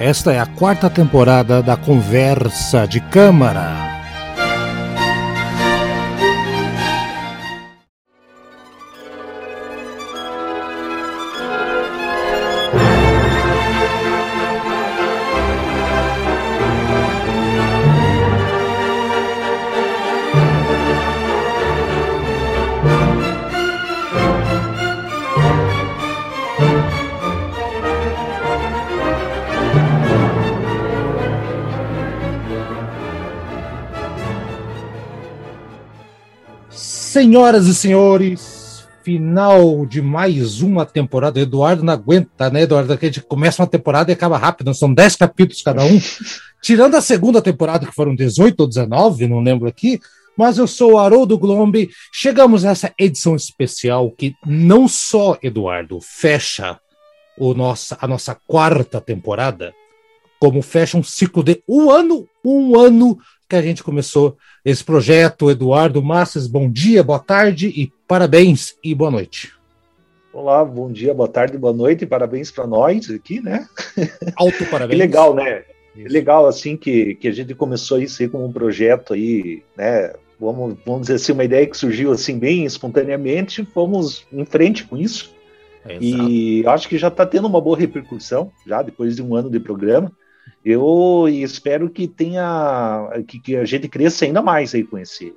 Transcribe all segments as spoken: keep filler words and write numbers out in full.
Esta é a quarta temporada da Conversa de Câmara. Senhoras e senhores, final de mais uma temporada. Eduardo não aguenta, né, Eduardo? Que a gente começa uma temporada e acaba rápido, são dez capítulos cada um. Tirando a segunda temporada, que foram dezoito ou dezenove, não lembro aqui, mas eu sou o Haroldo Glombe. Chegamos a essa edição especial que não só, Eduardo, fecha o nossa, a nossa quarta temporada, como fecha um ciclo de um ano, um ano, que a gente começou esse projeto. Eduardo Massas, bom dia, boa tarde e parabéns e boa noite. Olá, bom dia, boa tarde, boa noite e parabéns para nós aqui, né? Alto parabéns. Que legal, né? Isso. Legal, assim, que, que a gente começou isso aí como um projeto aí, né? Vamos, vamos dizer assim, uma ideia que surgiu assim bem espontaneamente, fomos em frente com isso. Exato. E acho que já está tendo uma boa repercussão, já depois de um ano de programa. Eu espero que tenha que, que a gente cresça ainda mais aí com esse,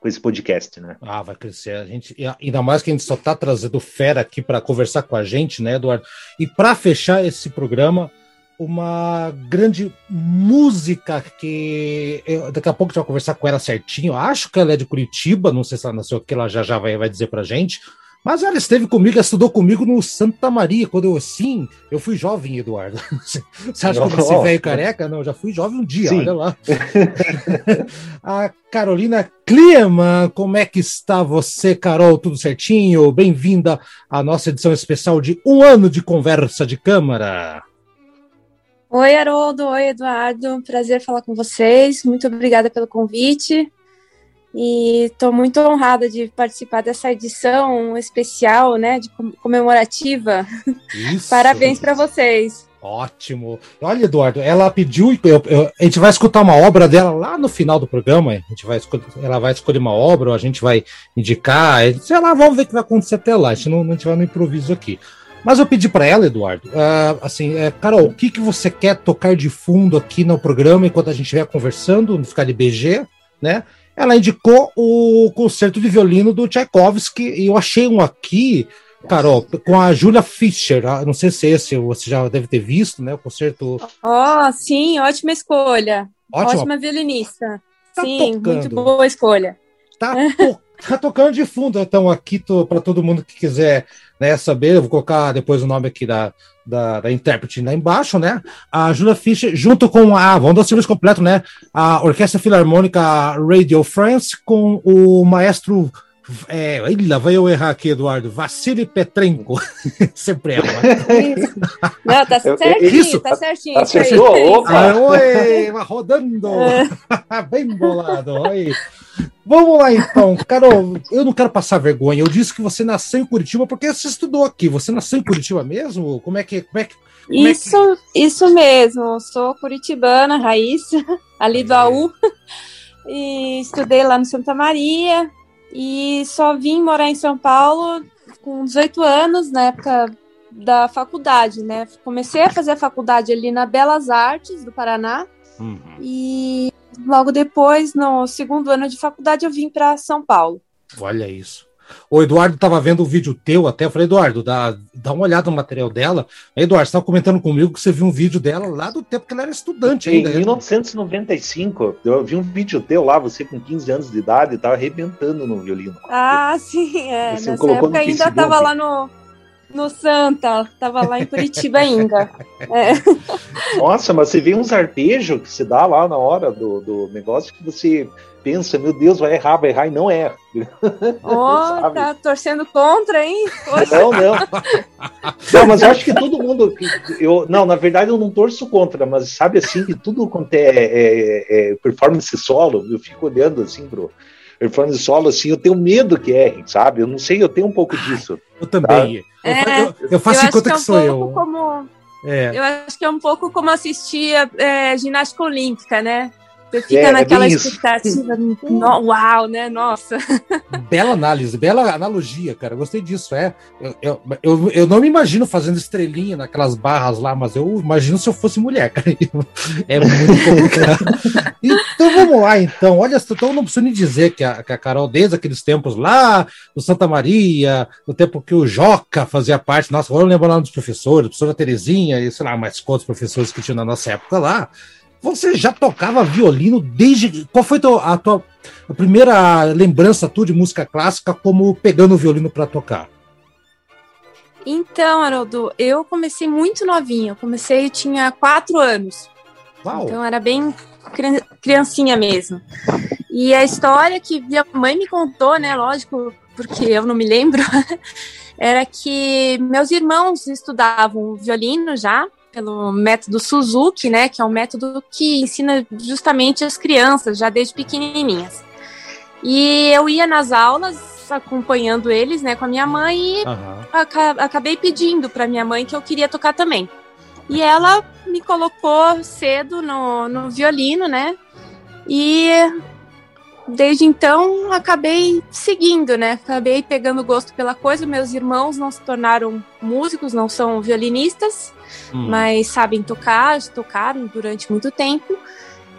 com esse podcast, né? Ah, vai crescer. A gente, ainda mais que a gente só está trazendo fera aqui para conversar com a gente, né, Eduardo? E para fechar esse programa, uma grande música que eu, daqui a pouco a gente vai conversar com ela certinho. Acho que ela é de Curitiba, não sei se ela nasceu aqui, ela já, já vai, vai dizer para a gente. Mas ela esteve comigo, ela estudou comigo no Santa Maria, quando eu, assim, eu fui jovem, Eduardo. Você acha que eu nasci velho careca? Não, eu já fui jovem um dia, sim. Olha lá. A Carolina Klemann, como é que está você, Carol? Tudo certinho? Bem-vinda à nossa edição especial de um ano de Conversa de Câmara. Oi, Haroldo. Oi, Eduardo. Prazer falar com vocês. Muito obrigada pelo convite. E estou muito honrada de participar dessa edição especial, né, de comemorativa. Isso. Parabéns para vocês. Ótimo. Olha, Eduardo, ela pediu, eu, eu, a gente vai escutar uma obra dela lá no final do programa, a gente vai, ela vai escolher uma obra, a gente vai indicar, sei lá, vamos ver o que vai acontecer até lá, a gente não, não a gente vai no improviso aqui. Mas eu pedi para ela, Eduardo, uh, assim, uh, Carol, o que, que você quer tocar de fundo aqui no programa enquanto a gente estiver conversando, não ficar de B G, né? Ela indicou o concerto de violino do Tchaikovsky, e eu achei um aqui, Carol, com a Julia Fischer, não sei se esse você já deve ter visto, né, o concerto... Oh, sim, ótima escolha, ótima, ótima violinista, tá, sim, tocando. Muito boa escolha. Tá, to- tá tocando de fundo, então aqui para todo mundo que quiser, né, saber, eu vou colocar depois o nome aqui da... Da, da intérprete lá embaixo, né? A Julia Fischer, junto com a, vamos dar o serviço completo, né? A Orquestra Filarmônica Radio France, com o maestro, é, lá vai eu errar aqui, Eduardo, Vassili Petrenko. Sempre ela. Não, tá certinho, isso. tá certinho. Acertou, opa! Oi, rodando! Bem bolado, oi! Vamos lá, então. Carol, eu não quero passar vergonha. Eu disse que você nasceu em Curitiba porque você estudou aqui. Você nasceu em Curitiba mesmo? Como é que... Como é que como isso, é que... isso mesmo. Sou curitibana, raiz, ali do A U. E estudei lá no Santa Maria. E só vim morar em São Paulo com dezoito anos, na época da faculdade, né? Comecei a fazer a faculdade ali na Belas Artes do Paraná. Uhum. E... Logo depois, no segundo ano de faculdade, eu vim para São Paulo. Olha isso. O Eduardo estava vendo um vídeo teu até. Eu falei, Eduardo, dá, dá uma olhada no material dela. Aí, Eduardo, você estava comentando comigo que você viu um vídeo dela lá do tempo que ela era estudante ainda. Em mil novecentos e noventa e cinco, eu vi um víeo teu lá, você com quinze anos de idade, estava arrebentando no violino. Ah, sim, é. Você nessa época ainda estava lá no... No Santa, estava lá em Curitiba ainda. É. Nossa, mas você vê uns arpejos que se dá lá na hora do, do negócio que você pensa, meu Deus, vai errar, vai errar, e não erra. Oh, tá torcendo contra, hein? Poxa. Não, não. Não, mas eu acho que todo mundo... Eu, não, na verdade eu não torço contra, mas sabe assim, que tudo quanto é, é, é performance solo, eu fico olhando assim pro... performance solo, assim, eu tenho medo que errem, sabe? Eu não sei, eu tenho um pouco disso. Eu também. Tá? É, eu, eu faço eu enquanto que, é um que sou eu. Como, É. Eu acho que é um pouco como assistir a, é, ginástica olímpica, né? Você fica é, naquela é expectativa, no, uau, né? Nossa. Bela análise, bela analogia, cara. Gostei disso. É, eu, eu, eu, eu não me imagino fazendo estrelinha naquelas barras lá, mas eu imagino se eu fosse mulher, cara. É muito complicado. Então vamos lá, então. Olha, então não preciso nem dizer que a, que a Carol, desde aqueles tempos lá, no Santa Maria, no tempo que o Joca fazia parte, nossa, agora eu lembro lá dos professores, a professora Terezinha, e sei lá, mais quantos professores que tinham na nossa época lá. Você já tocava violino desde... Qual foi a tua a primeira lembrança tua de música clássica como pegando o violino para tocar? Então, Haroldo, eu comecei muito novinha. Eu comecei, eu tinha quatro anos. Uau. Então, era bem criancinha mesmo. E a história que minha mãe me contou, né, lógico, porque eu não me lembro, era que meus irmãos estudavam violino já, pelo método Suzuki, né, que é um método que ensina justamente as crianças, já desde pequenininhas. E eu ia nas aulas acompanhando eles, né, com a minha mãe, e uhum. aca- acabei pedindo para minha mãe que eu queria tocar também. E ela me colocou cedo no, no violino, né, e desde então acabei seguindo, né, acabei pegando gosto pela coisa. Meus irmãos não se tornaram músicos, não são violinistas, Hum. mas sabem tocar, tocaram durante muito tempo,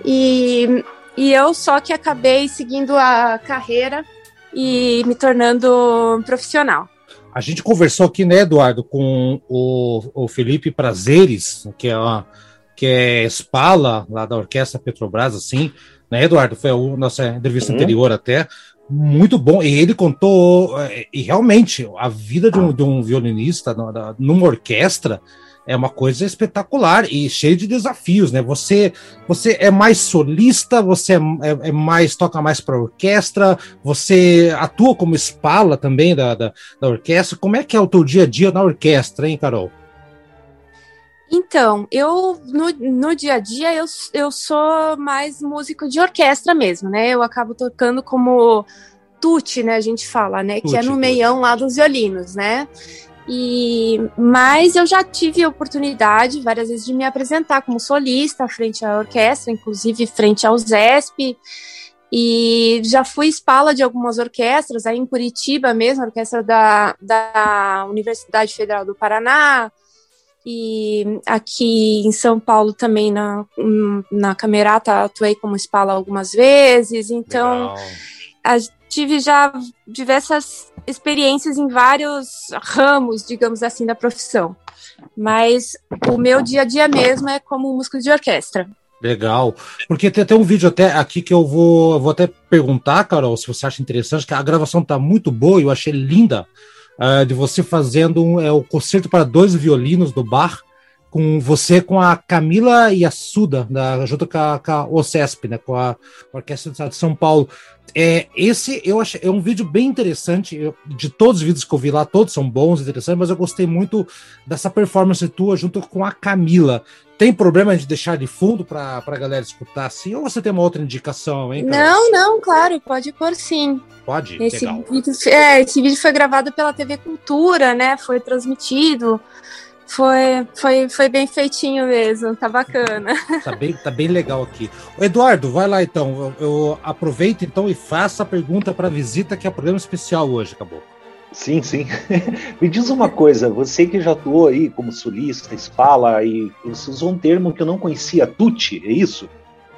e, e eu só que acabei seguindo a carreira e me tornando profissional. A gente conversou aqui, né, Eduardo, com o, o Felipe Prazeres, que é, uma, que é Spala, lá da Orquestra Petrobras, assim, né, Eduardo? Foi a nossa entrevista hum. anterior até, muito bom, e ele contou, e realmente, a vida de um, de um violinista numa orquestra é uma coisa espetacular e cheio de desafios, né? Você, você é mais solista, você é, é, é mais, toca mais para orquestra, você atua como Spala também da, da, da orquestra. Como é que é o teu dia a dia na orquestra, hein, Carol? Então, eu, no, no dia a dia, eu, eu sou mais músico de orquestra mesmo, né? Eu acabo tocando como tutti, né? A gente fala, né? Tutti, que é no tutti. Meião lá dos violinos, né? E, mas eu já tive a oportunidade várias vezes de me apresentar como solista frente à orquestra, inclusive frente ao U S P, e já fui Spala de algumas orquestras, aí em Curitiba mesmo, a orquestra da, da Universidade Federal do Paraná, e aqui em São Paulo também na, na Camerata atuei como Spala algumas vezes, então a, tive já diversas experiências em vários ramos, digamos assim, da profissão. Mas o meu dia a dia mesmo é como músico de orquestra. Legal, porque tem até um vídeo até aqui que eu vou, vou até perguntar, Carol, se você acha interessante, que a gravação tá muito boa, eu achei linda, uh, de você fazendo um, é, o concerto para dois violinos do Bach, com você, com a Camila e a Suda, da, junto com a, com a O C E S P, né, com a Orquestra de São Paulo. É, esse eu achei, é um vídeo bem interessante, eu, de todos os vídeos que eu vi lá, todos são bons, interessantes, mas eu gostei muito dessa performance tua junto com a Camila. Tem problema de deixar de fundo para a galera escutar assim, ou você tem uma outra indicação, hein, Carol? Não, não, claro, pode pôr sim. Pode? Esse legal. Vídeo, é, esse vídeo foi gravado pela T V Cultura, né, foi transmitido... Foi, foi, foi bem feitinho mesmo, tá bacana. Tá bem, tá bem legal aqui. Eduardo, vai lá então, eu, eu aproveito então e faça a pergunta para a visita, que é um programa especial hoje, acabou. Sim, sim. Me diz uma coisa, você que já atuou aí como solista, Spala, e você usou um termo que eu não conhecia, tutti, é isso?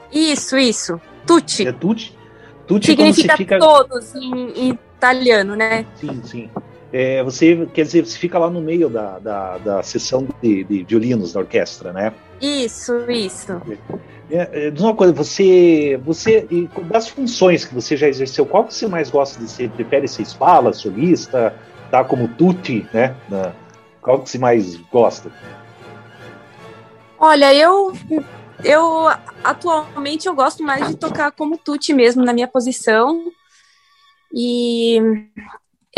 Isso, isso, tutti. É tutti? Tutti significa fica... todos em, em italiano, né? Sim, sim. É, você, quer dizer, você fica lá no meio da, da, da sessão de, de violinos da orquestra, né? Isso, isso. É, é, diz uma coisa, você, você, das funções que você já exerceu, qual que você mais gosta de ser? Prefere ser Spala, solista, tá como tutti, né? Qual que você mais gosta? Olha, eu, eu atualmente eu gosto mais de tocar como tutti mesmo, na minha posição, e...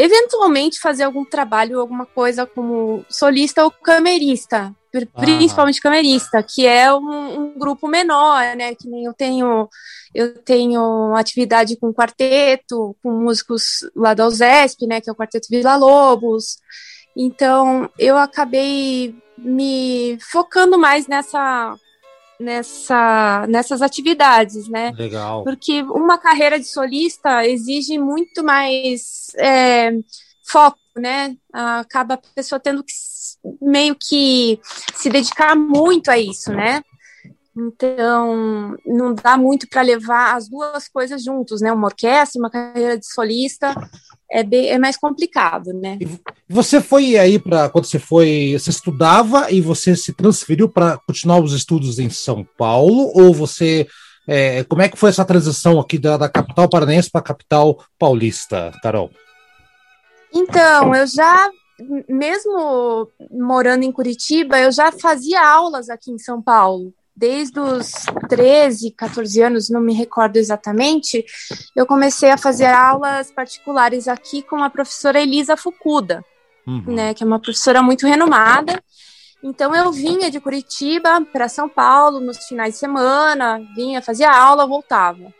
eventualmente fazer algum trabalho, alguma coisa como solista ou camerista, ah. principalmente camerista, que é um, um grupo menor, né, que nem eu tenho, eu tenho atividade com quarteto, com músicos lá da U S P, né, que é o quarteto Villa-Lobos, Então, eu acabei me focando mais nessa, nessa, nessas atividades, né? Legal. Porque uma carreira de solista exige muito mais é, foco, né? Acaba a pessoa tendo que meio que se dedicar muito a isso, né? Então, não dá muito para levar as duas coisas juntos, né? Uma orquestra, uma carreira de solista, é, bem, é mais complicado, né? E você foi aí para... Quando você foi... Você estudava e você se transferiu para continuar os estudos em São Paulo? Ou você... É, como é que foi essa transição aqui da, da capital paranaense para a capital paulista, Carol? Então, eu já... Mesmo morando em Curitiba, eu já fazia aulas aqui em São Paulo. Desde os treze, catorze anos, não me recordo exatamente, eu comecei a fazer aulas particulares aqui com a professora Elisa Fukuda, uhum. né, que é uma professora muito renomada. Então, eu vinha de Curitiba para São Paulo nos finais de semana, vinha, fazia aula, voltava.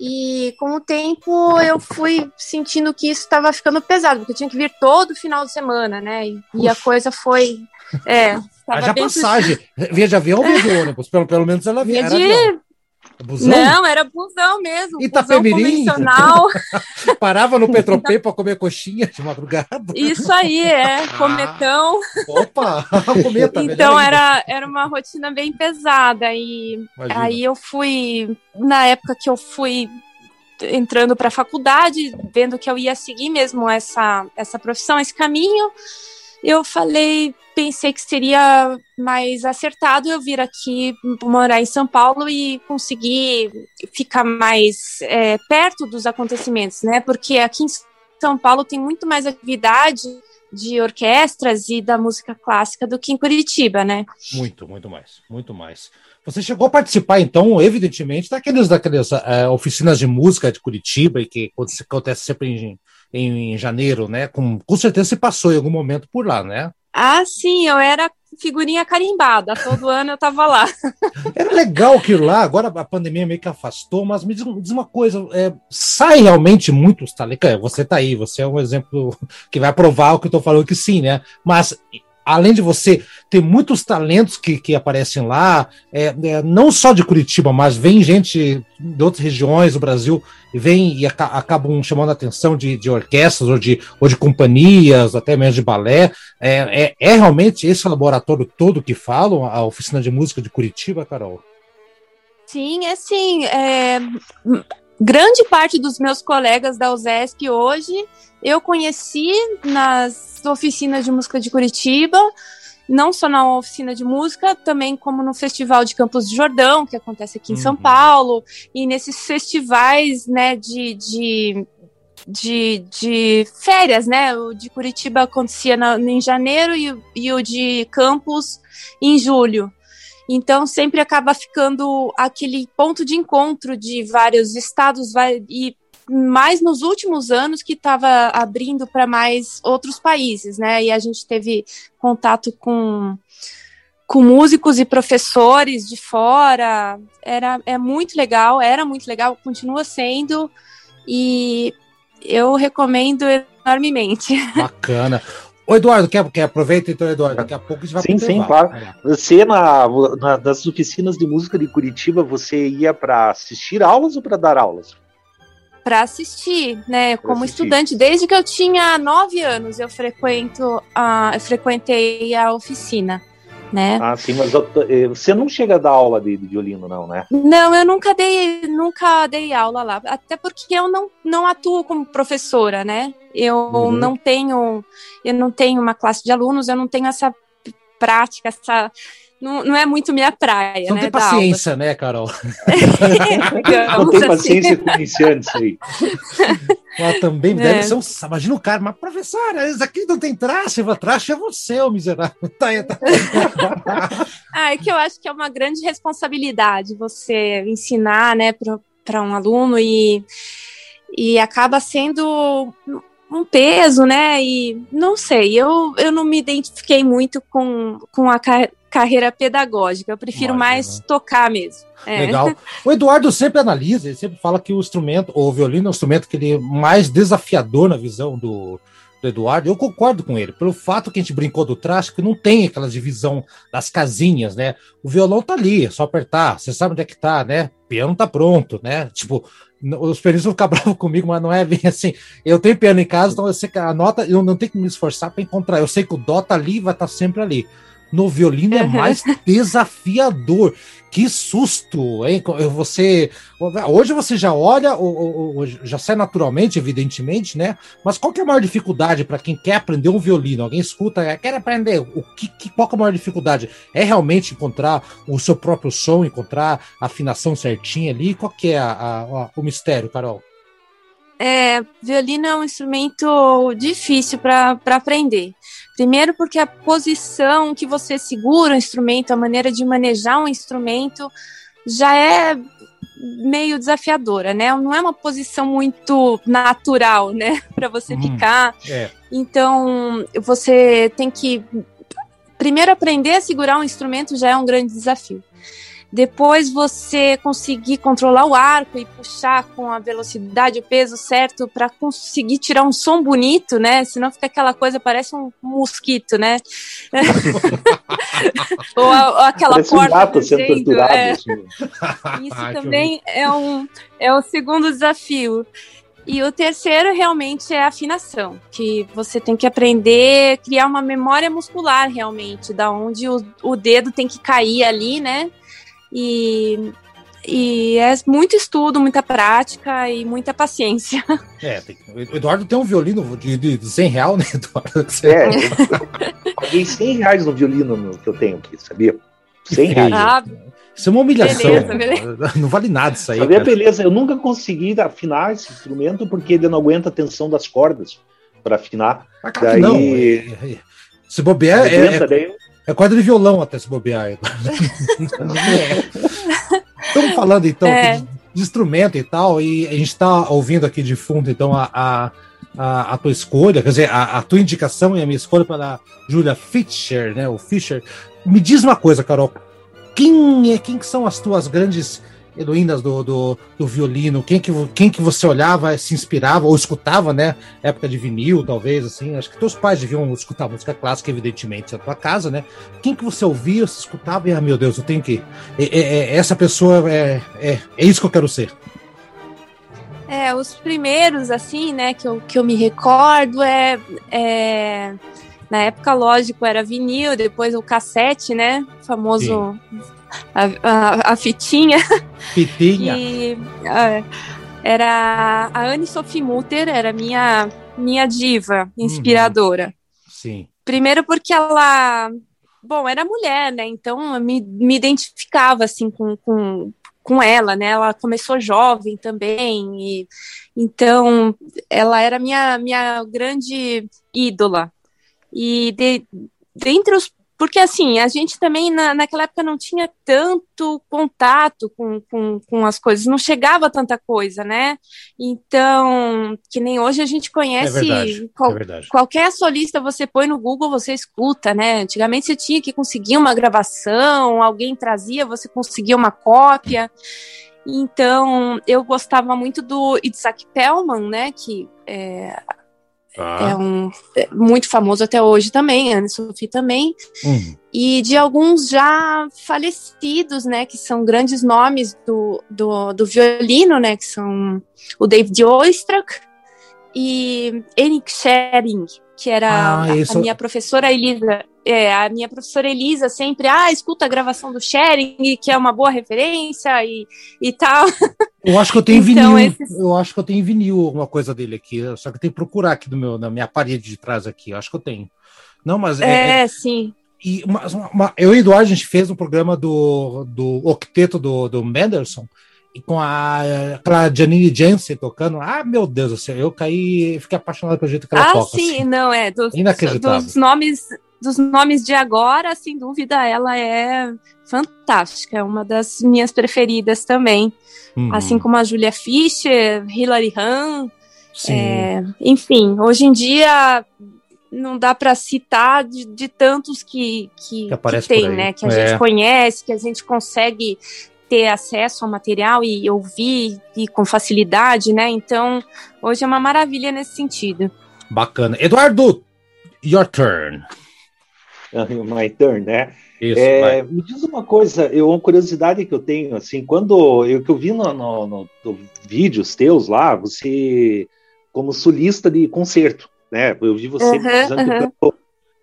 E com o tempo eu fui sentindo que isso estava ficando pesado, porque eu tinha que vir todo final de semana, né? E, e a coisa foi... É, haja passagem. Puxado. Vinha de avião ou vinha de ônibus? Pelo, pelo menos ela vinha. Era de... Busão? Não, era busão mesmo. Itapemirim? Busão convencional. Parava no Petropê para comer coxinha de madrugada. Isso aí, é. Cometão. Ah, opa! Cometa, então era, era uma rotina bem pesada. E imagina. Aí eu fui... Na época que eu fui entrando para a faculdade, vendo que eu ia seguir mesmo essa, essa profissão, esse caminho... Eu falei, pensei que seria mais acertado eu vir aqui morar em São Paulo e conseguir ficar mais é, perto dos acontecimentos, né? Porque aqui em São Paulo tem muito mais atividade de orquestras e da música clássica do que em Curitiba, né? Muito, muito mais, muito mais. Você chegou a participar, então, evidentemente, daqueles, daqueles uh, oficinas de música de Curitiba, que acontece sempre em... Em, em janeiro, né? Com, com certeza você passou em algum momento por lá, né? Ah, sim, eu era figurinha carimbada, todo ano eu estava lá. Era legal que lá, agora a pandemia meio que afastou, mas me diz, me diz uma coisa, é, sai realmente muitos talentos, você está aí, você é um exemplo que vai provar o que eu estou falando que sim, né? Mas... Além de você ter muitos talentos que, que aparecem lá, é, é, não só de Curitiba, mas vem gente de outras regiões do Brasil e vem e aca- acabam chamando a atenção de, de orquestras ou de, ou de companhias, até mesmo de balé. É, é, é realmente esse laboratório todo que falam, a Oficina de Música de Curitiba, Carol? Sim, é sim. É... Grande parte dos meus colegas da U S P hoje eu conheci nas oficinas de música de Curitiba, não só na oficina de música, também como no Festival de Campos do Jordão, que acontece aqui em uhum. São Paulo, e nesses festivais, né, de, de, de, de férias, né? O de Curitiba acontecia na, em janeiro e, e o de Campos em julho. Então, sempre acaba ficando aquele ponto de encontro de vários estados, e mais nos últimos anos que estava abrindo para mais outros países, né? E a gente teve contato com, com músicos e professores de fora, era, é muito legal, era muito legal, continua sendo, e eu recomendo enormemente. Bacana. Ô, Eduardo, quer, quer aproveita então, Eduardo, daqui a pouco a gente vai Sim, sim, claro. Você, na, na, nas oficinas de música de Curitiba, você ia para assistir aulas ou para dar aulas? Para assistir, né? Pra como assistir. Estudante, desde que eu tinha nove anos, eu, frequento a, eu frequentei a oficina, né? Ah, sim, mas você não chega a dar aula de violino, não, né? Não, eu nunca dei, nunca dei aula lá, até porque eu não, não atuo como professora, né? Eu uhum. não tenho, eu não tenho uma classe de alunos, eu não tenho essa prática, essa não, não é muito minha praia, não, né? Não tem paciência, aula. Né, Carol? Não tem paciência com iniciantes aí. Mas também é. Deve ser um... Imagina o cara, mas professora, isso aqui não tem traste, traste é você, ô miserável. Tá, tá. Ah, é que eu acho que é uma grande responsabilidade você ensinar, né, para um aluno e... E acaba sendo um peso, né? E não sei, eu, eu não me identifiquei muito com, com a car- carreira pedagógica. Eu prefiro Imagina. mais tocar mesmo. É. Legal. O Eduardo sempre analisa, ele sempre fala que o instrumento, o violino é o instrumento que ele é mais desafiador na visão do... do Eduardo, eu concordo com ele, pelo fato que a gente brincou do traste, que não tem aquela divisão das casinhas, né? O violão tá ali, é só apertar, você sabe onde é que tá, né? O piano tá pronto, né? Tipo, os pianistas vão ficar bravos comigo, mas não é bem assim. Eu tenho piano em casa, então eu sei que a nota, eu não tenho que me esforçar para encontrar, eu sei que o dó tá ali e vai estar sempre ali. No violino é mais desafiador. Que susto, hein? Você, hoje você já olha, ou, ou, ou, já sai naturalmente, evidentemente, né? Mas qual que é a maior dificuldade para quem quer aprender um violino? Alguém escuta, quer aprender, o que, que, qual que é a maior dificuldade? É realmente encontrar o seu próprio som, encontrar a afinação certinha ali? Qual que é a, a, a, o mistério, Carol? É, violino é um instrumento difícil para aprender. Primeiro porque a posição que você segura o instrumento, a maneira de manejar um instrumento já é meio desafiadora, né? Não é uma posição muito natural, né? Para você hum, ficar. É. Então, você tem que... Primeiro aprender a segurar um instrumento já é um grande desafio. Depois você conseguir controlar o arco e puxar com a velocidade, o peso certo para conseguir tirar um som bonito, né? Senão fica aquela coisa, parece um mosquito, né? ou, a, ou aquela parece porta um gato sendo torturado, é. assim. Isso Ai, também é um, é o segundo desafio. E o terceiro realmente é a afinação, que você tem que aprender, criar uma memória muscular realmente, da onde o, o dedo tem que cair ali, né? E, e é muito estudo, muita prática e muita paciência. É, tem, o Eduardo tem um violino de, de cem reais, né, Eduardo? É, eu paguei cem reais no violino no, que eu tenho aqui, sabia? cem reais. Ah, isso é uma humilhação. Beleza, beleza. Não vale nada isso aí. Sabia, beleza, eu nunca consegui afinar esse instrumento porque ele não aguenta a tensão das cordas para afinar. Ah, daí... Não. Se bobear... Não aguenta, é... daí... É quadro de violão até se bobear. Estamos falando, então, é. de instrumento e tal, e a gente está ouvindo aqui de fundo, então, a, a, a, a tua escolha, quer dizer, a, a tua indicação e a minha escolha para a Julia Fischer, né, o Fischer. Me diz uma coisa, Carol, quem, é, quem que são as tuas grandes heroínas do, do, do violino? Quem que, quem que você olhava, se inspirava ou escutava, né? Época de vinil, talvez, assim. Acho que teus pais deviam escutar música clássica, evidentemente, na tua casa, né? Quem que você ouvia, se escutava e, ah, meu Deus, eu tenho que... É, é, é, essa pessoa é, é, é isso que eu quero ser. É, os primeiros, assim, né, que eu, que eu me recordo é, é... Na época, lógico, era vinil, depois o cassete, né? O famoso... Sim. A, a, a fitinha, fitinha. E, uh, era a Anne Sophie Mutter, era minha, minha diva inspiradora. Uhum. Sim. Primeiro porque ela, bom, era mulher, né, então eu me, me identificava assim com, com, com ela, né, ela começou jovem também, e, então ela era minha, minha grande ídola. E de, dentre os Porque, assim, a gente também, na, naquela época, não tinha tanto contato com, com, com as coisas, não chegava tanta coisa, né? Então, que nem hoje a gente conhece... É verdade, qual, é verdade. Qualquer solista você põe no Google, você escuta, né? Antigamente você tinha que conseguir uma gravação, alguém trazia, você conseguia uma cópia. Então, eu gostava muito do Isaac Perlman, né? Que é... Ah. É um é muito famoso até hoje também, Anne Sophie também, uhum. E de alguns já falecidos, né, que são grandes nomes do, do, do violino, né, que são o David Oistrakh e Henryk Szeryng, que era ah, isso... a minha professora Elisa, é, a minha professora Elisa sempre, ah, escuta a gravação do Szeryng, que é uma boa referência e, e tal. Eu acho que eu tenho então, vinil, esses... eu acho que eu tenho vinil, alguma coisa dele aqui, só que eu tenho que procurar aqui do meu, na minha parede de trás aqui, eu acho que eu tenho. Não, mas é... É, é... sim. E uma, uma, eu e o Eduardo, a gente fez um programa do, do octeto do, do Mendelssohn, e com a, a Janine Jensen tocando, ah, meu Deus do céu, eu caí, fiquei apaixonado pelo jeito que ela ah, toca. Ah, sim, assim. Não, é, dos, dos, nomes, dos nomes de agora, sem dúvida, ela é fantástica, é uma das minhas preferidas também, uhum. Assim como a Julia Fischer, Hilary Hahn, é, enfim, hoje em dia... não dá para citar de, de tantos que, que, que, que tem, né? Que a é. gente conhece, que a gente consegue ter acesso ao material e ouvir e com facilidade, né? Então, hoje é uma maravilha nesse sentido. Bacana. Eduardo, your turn. My turn, né? Isso, é, me diz uma coisa, eu, uma curiosidade que eu tenho, assim, quando eu, que eu vi no, no, no, no vídeos teus lá, você como solista de concerto, né? Eu vi você uhum, uhum. o,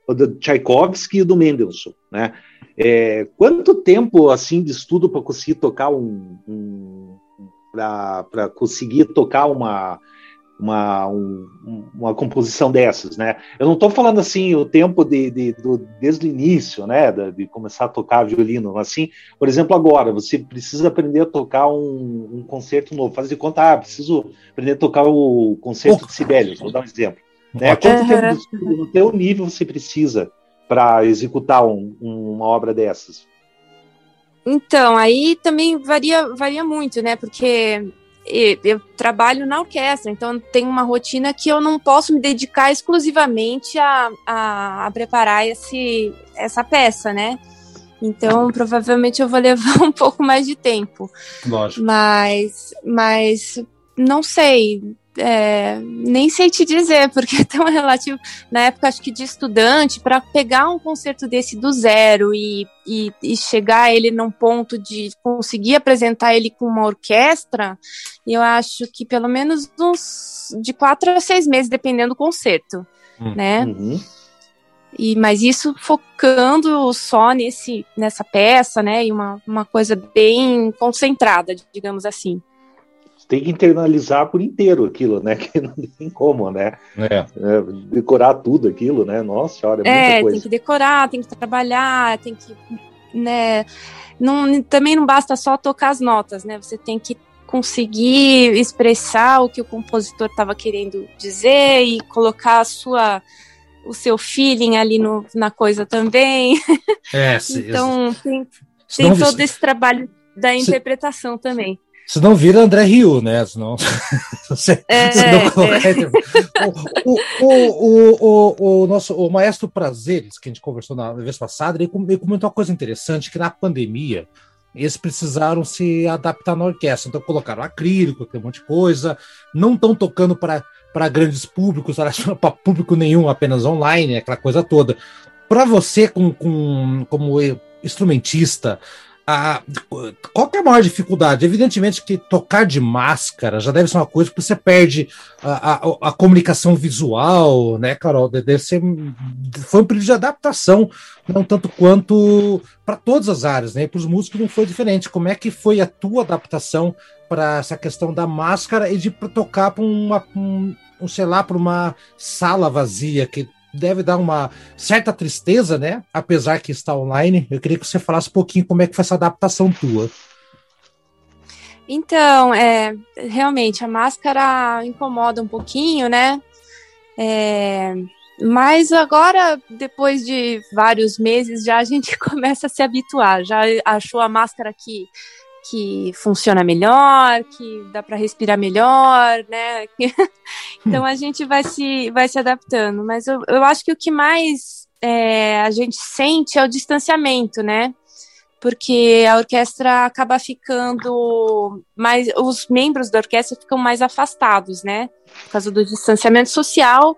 o do Tchaikovsky e do Mendelssohn, né? É, quanto tempo, assim, de estudo para conseguir tocar um... um para conseguir tocar uma... Uma, um, uma composição dessas, né? Eu não estou falando assim o tempo de, de, do, desde o início, né? De, de começar a tocar violino, assim, por exemplo, agora, você precisa aprender a tocar um, um concerto novo, faz de conta, ah, preciso aprender a tocar o concerto oh, de Sibelius, vou dar um exemplo. Né? Quanto tempo de estudo, no teu nível você precisa para executar um, um, uma obra dessas? Então, aí também varia, varia muito, né? Porque... eu trabalho na orquestra, então tem uma rotina que eu não posso me dedicar exclusivamente a, a, a preparar esse, essa peça, né? Então, provavelmente eu vou levar um pouco mais de tempo. Lógico. Mas, mas não sei, é, nem sei te dizer, porque é tão relativo. Na época, acho que de estudante, para pegar um concerto desse do zero e, e, e chegar ele num ponto de conseguir apresentar ele com uma orquestra, eu acho que pelo menos uns de quatro a seis meses, dependendo do concerto, hum, né? Uhum. E, mas isso focando só nesse, nessa peça, né? E uma, uma coisa bem concentrada, digamos assim. Tem que internalizar por inteiro aquilo, né? Que não tem como, né? É. É, decorar tudo aquilo, né? Nossa senhora, é muita é, coisa. Tem que decorar, tem que trabalhar, tem que, né? Não, também não basta só tocar as notas, né? Você tem que conseguir expressar o que o compositor estava querendo dizer e colocar a sua, o seu feeling ali no, na coisa também. É, então, tem, tem não, todo esse trabalho da interpretação se... também. Se não vira André Rieu, né? Senão, se, é, se não colocar... é. o, o, o, o, o nosso o Maestro Prazeres, que a gente conversou na vez passada, ele comentou uma coisa interessante, que na pandemia eles precisaram se adaptar na orquestra. Então colocaram acrílico, aquele monte de coisa. Não estão tocando para grandes públicos, para público nenhum, apenas online, aquela coisa toda. Para você, com, com, como instrumentista... A, qual que é a maior dificuldade? Evidentemente que tocar de máscara já deve ser uma coisa que você perde a, a, a comunicação visual, né, Carol? Deve ser, foi um período de adaptação, não tanto quanto para todas as áreas, né? Para os músicos não foi diferente. Como é que foi a tua adaptação para essa questão da máscara e de tocar para uma, um, sei lá, para uma sala vazia que... deve dar uma certa tristeza, né? Apesar que está online, eu queria que você falasse um pouquinho como é que foi essa adaptação tua. Então, é, realmente, a máscara incomoda um pouquinho, né? É, mas agora, depois de vários meses, já a gente começa a se habituar, já achou a máscara que, que funciona melhor, que dá para respirar melhor, né? Então a gente vai se, vai se adaptando, mas eu, eu acho que o que mais é, a gente sente é o distanciamento, né? Porque a orquestra acaba ficando mais, os membros da orquestra ficam mais afastados, né? Por causa do distanciamento social,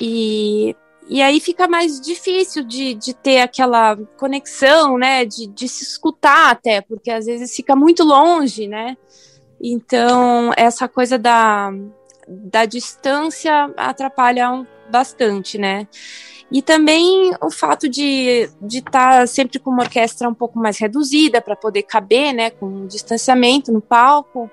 e, e aí fica mais difícil de, de ter aquela conexão, né? De, de se escutar até, porque às vezes fica muito longe, né? Então essa coisa da... da distância atrapalham bastante, né? E também o fato de estar sempre com uma orquestra um pouco mais reduzida para poder caber, né? Com distanciamento no palco.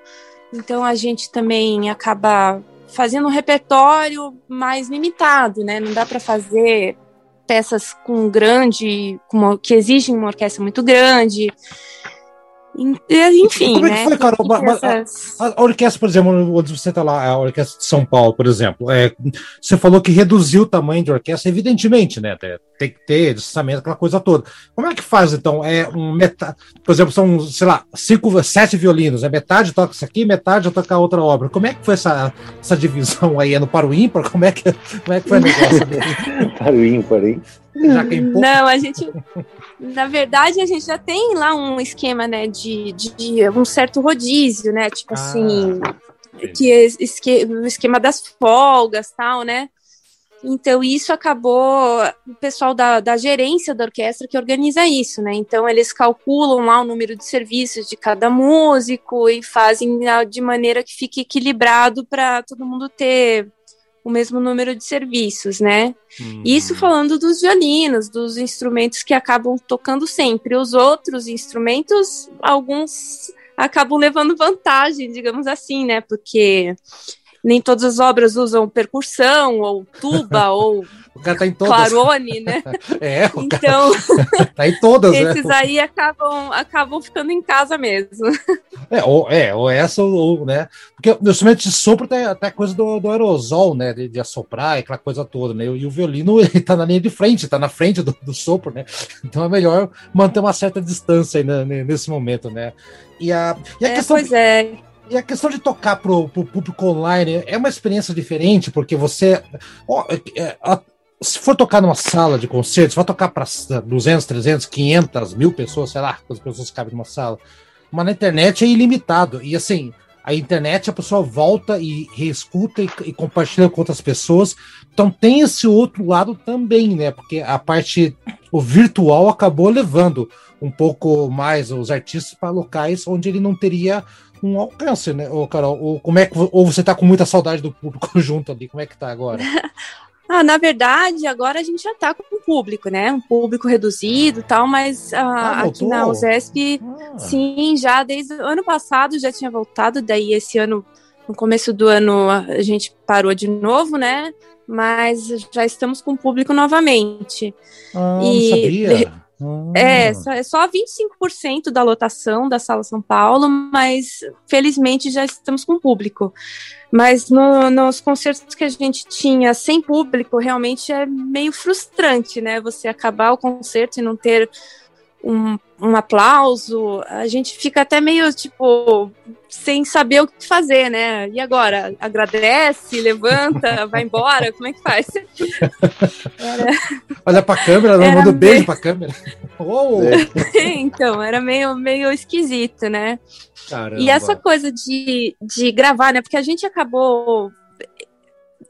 Então a gente também acaba fazendo um repertório mais limitado, né? Não dá para fazer peças com grande, com uma, que exigem uma orquestra muito grande. Enfim, como é que foi, né? Carol? Essas... A orquestra, por exemplo, onde você está lá, a Orquestra de São Paulo, por exemplo, é, você falou que reduziu o tamanho de orquestra, evidentemente, né? Tem que ter distanciamento, aquela coisa toda. Como é que faz, então? É um meta... Por exemplo, são, sei lá, cinco, sete violinos, né? Metade toca isso aqui, metade toca outra obra. Como é que foi essa, essa divisão aí? É no paro ímpar? Como é que, como é que foi o negócio? Paro ímpar, hein? Já que é pouco... Não, a gente... Na verdade, a gente já tem lá um esquema, né, de, de, de um certo rodízio, né, tipo ah, assim, que, que, o esquema das folgas, tal, né, Então, isso acabou... O pessoal da, da gerência da orquestra que organiza isso, né? Então, eles calculam lá o número de serviços de cada músico e fazem de maneira que fique equilibrado para todo mundo ter o mesmo número de serviços, né? Hum. Isso falando dos violinos, dos instrumentos que acabam tocando sempre. Os outros instrumentos, alguns acabam levando vantagem, digamos assim, né? Porque... nem todas as obras usam percussão, ou tuba, ou o cara tá em todas. Clarone, né? É, o então, cara tá em todas, esses né? aí acabam, acabam ficando em casa mesmo. É, ou, é, ou essa, ou, né? Porque o instrumento de sopro tem até coisa do, do aerosol, né? De, de assoprar, aquela coisa toda, né? E o violino, ele tá na linha de frente, tá na frente do, do sopro, né? Então é melhor manter uma certa distância aí, né, nesse momento, né? E a, e a é, questão... Pois é. E a questão de tocar pro, pro público online é uma experiência diferente, porque você... Ó, se for tocar numa sala de concertos, vai tocar para duzentas, trezentas, quinhentas, mil pessoas, sei lá, quantas pessoas cabem numa sala. Mas na internet é ilimitado. E assim, a internet a pessoa volta e reescuta e, e compartilha com outras pessoas. Então tem esse outro lado também, né? Porque a parte... o virtual acabou levando um pouco mais os artistas para locais onde ele não teria... um alcance, né, ô Carol? Ou, como é que, ou você tá com muita saudade do público junto ali? Como é que tá agora? Ah, na verdade, agora a gente já tá com um público, né? Um público reduzido e tal, mas ah, ah, aqui na U S P, ah. sim, já desde o ano passado já tinha voltado, daí esse ano, no começo do ano, a gente parou de novo, né? Mas já estamos com o público novamente. Ah, e, não sabia. Hum. É, só, é só vinte e cinco por cento da lotação da Sala São Paulo, mas felizmente já estamos com público. Mas no, nos concertos que a gente tinha sem público, realmente é meio frustrante, né? Você acabar o concerto e não ter um, um aplauso, a gente fica até meio, tipo, sem saber o que fazer, né? E agora? Agradece, levanta, vai embora, como é que faz? Era... Olha pra câmera, não manda um beijo meio... pra câmera. Oh. Então, era meio, meio esquisito, né? Caramba. E essa coisa de, de gravar, né? Porque a gente acabou...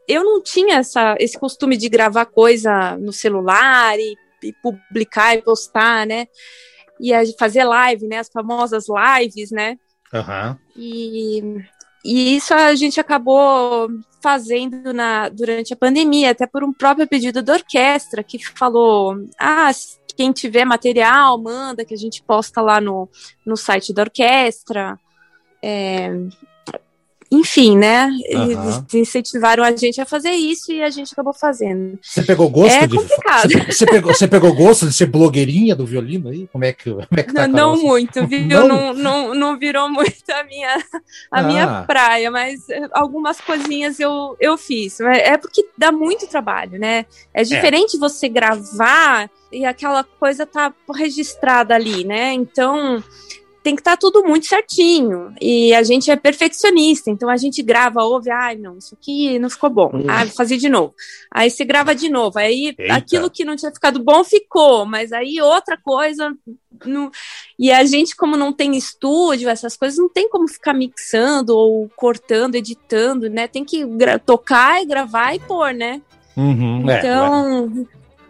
Eu não tinha essa, esse costume de gravar coisa no celular e, e publicar e postar, né? E fazer live, né? As famosas lives, né? Uhum. E, e isso a gente acabou fazendo na, durante a pandemia, até por um próprio pedido da orquestra, que falou, ah, quem tiver material, manda, que a gente posta lá no, no site da orquestra, é, enfim, né, uhum. eles incentivaram a gente a fazer isso e a gente acabou fazendo. Você pegou gosto? É de... complicado. Você, você, pegou, você pegou gosto de ser blogueirinha do violino aí? Como é que, como é que tá? Não, não muito, viu? Não? Não, não, não virou muito a minha, a ah. minha praia, mas algumas coisinhas eu, eu fiz. É porque dá muito trabalho, né? É diferente é. você gravar e aquela coisa tá registrada ali, né? Então... tem que estar tá tudo muito certinho, e a gente é perfeccionista, então a gente grava, ouve, ai, ah, não, isso aqui não ficou bom, ah, vou fazer de novo, aí você grava de novo, aí Eita. aquilo que não tinha ficado bom ficou, mas aí outra coisa, não... e a gente, como não tem estúdio, essas coisas, não tem como ficar mixando, ou cortando, editando, né, tem que gra- tocar, e gravar e pôr, né, uhum, então...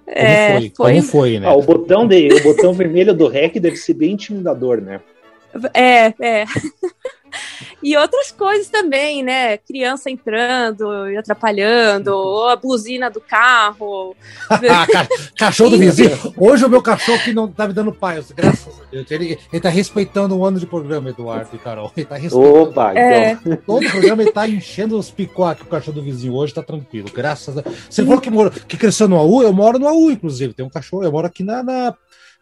É, é. É, como foi? Foi... Como foi, né? Ah, o, botão de, o botão vermelho do REC deve ser bem intimidador, né? É, é. E outras coisas também, né? Criança entrando e atrapalhando, ou a buzina do carro. Cachorro do vizinho. Hoje o meu cachorro que não tá me dando paios, graças a Deus. Ele, ele tá respeitando um ano de programa, Eduardo e Carol. Ele tá respeitando. Opa, então. É. Todo o programa ele tá enchendo os picoaques o cachorro do vizinho. Hoje tá tranquilo, graças a Deus. Você falou que, mora, que cresceu no A U? Eu moro no A U, inclusive. Tem um cachorro, eu moro aqui na... na...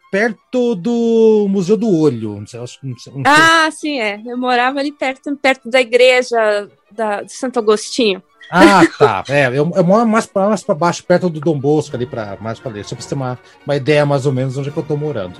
perto do Museu do Olho. Não sei, não sei. Ah, sim, é. Eu morava ali perto, perto da igreja da, de Santo Agostinho. Ah, tá. É, eu, eu moro mais para mais pra baixo, perto do Dom Bosco, ali para mais para ali. Só para você ter uma, uma ideia mais ou menos onde é que eu estou morando.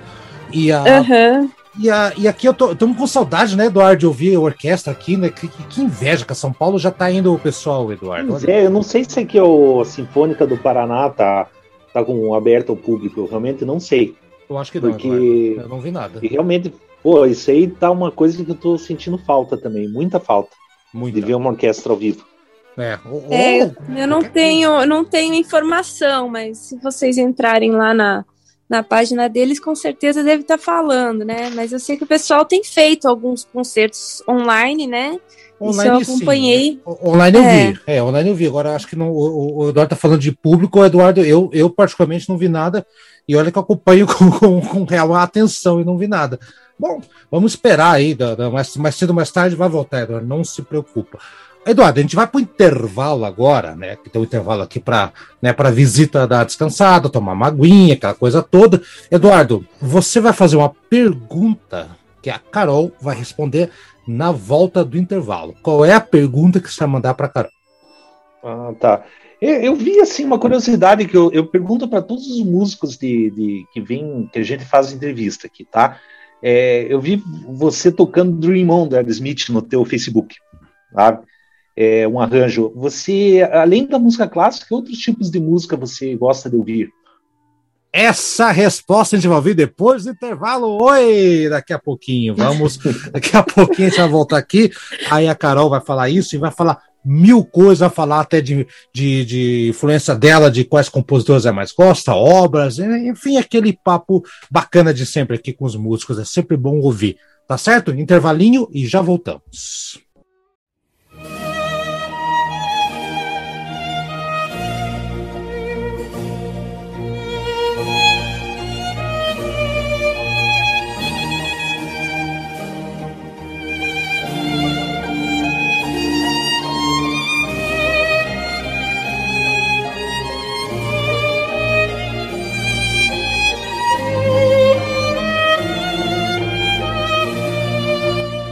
E, a, uhum. e, a, e aqui eu tô, tô com saudade, né, Eduardo, de ouvir a orquestra aqui, né? Que, que inveja que a São Paulo já está indo o pessoal, Eduardo. Pois é, eu não sei se aqui é o Sinfônica do Paraná tá, tá com aberto ao público. Eu realmente não sei. Eu acho que não, Porque... eu não vi nada. E realmente, pô, isso aí tá uma coisa que eu tô sentindo falta também, muita falta. Muita. De ver uma orquestra ao vivo. É, ou, é, eu não tenho, não tenho informação, mas se vocês entrarem lá na, na página deles, com certeza deve estar falando, né? Mas eu sei que o pessoal tem feito alguns concertos online, né? Online, isso eu acompanhei. Sim, né? Online eu é. vi, é, online eu vi. Agora acho que não, o, o Eduardo está falando de público, o Eduardo, eu, eu particularmente não vi nada, e olha que eu acompanho com, com, com real atenção e não vi nada. Bom, vamos esperar aí, da, da, mais, mais cedo ou mais tarde vai voltar, Eduardo, não se preocupa. Eduardo, a gente vai para o intervalo agora, né? Que tem um intervalo aqui para né, para visita dar descansada, tomar uma aguinha, aquela coisa toda. Eduardo, você vai fazer uma pergunta que a Carol vai responder na volta do intervalo. Qual é a pergunta que você vai mandar para a Carol? Ah, tá. Eu, eu vi, assim, uma curiosidade que eu, eu pergunto para todos os músicos de, de, que vem, que a gente faz entrevista aqui, tá? É, eu vi você tocando Dream On, da Smith, no teu Facebook, sabe? É, um arranjo. Você, além da música clássica, outros tipos de música você gosta de ouvir? Essa resposta a gente vai ouvir depois do intervalo. Oi, daqui a pouquinho. Vamos, daqui a pouquinho a gente vai voltar aqui. Aí a Carol vai falar isso e vai falar mil coisas, vai falar até de, de, de influência dela, de quais compositores ela mais gosta, obras, enfim, aquele papo bacana de sempre aqui com os músicos. É sempre bom ouvir. Tá certo? Intervalinho e já voltamos.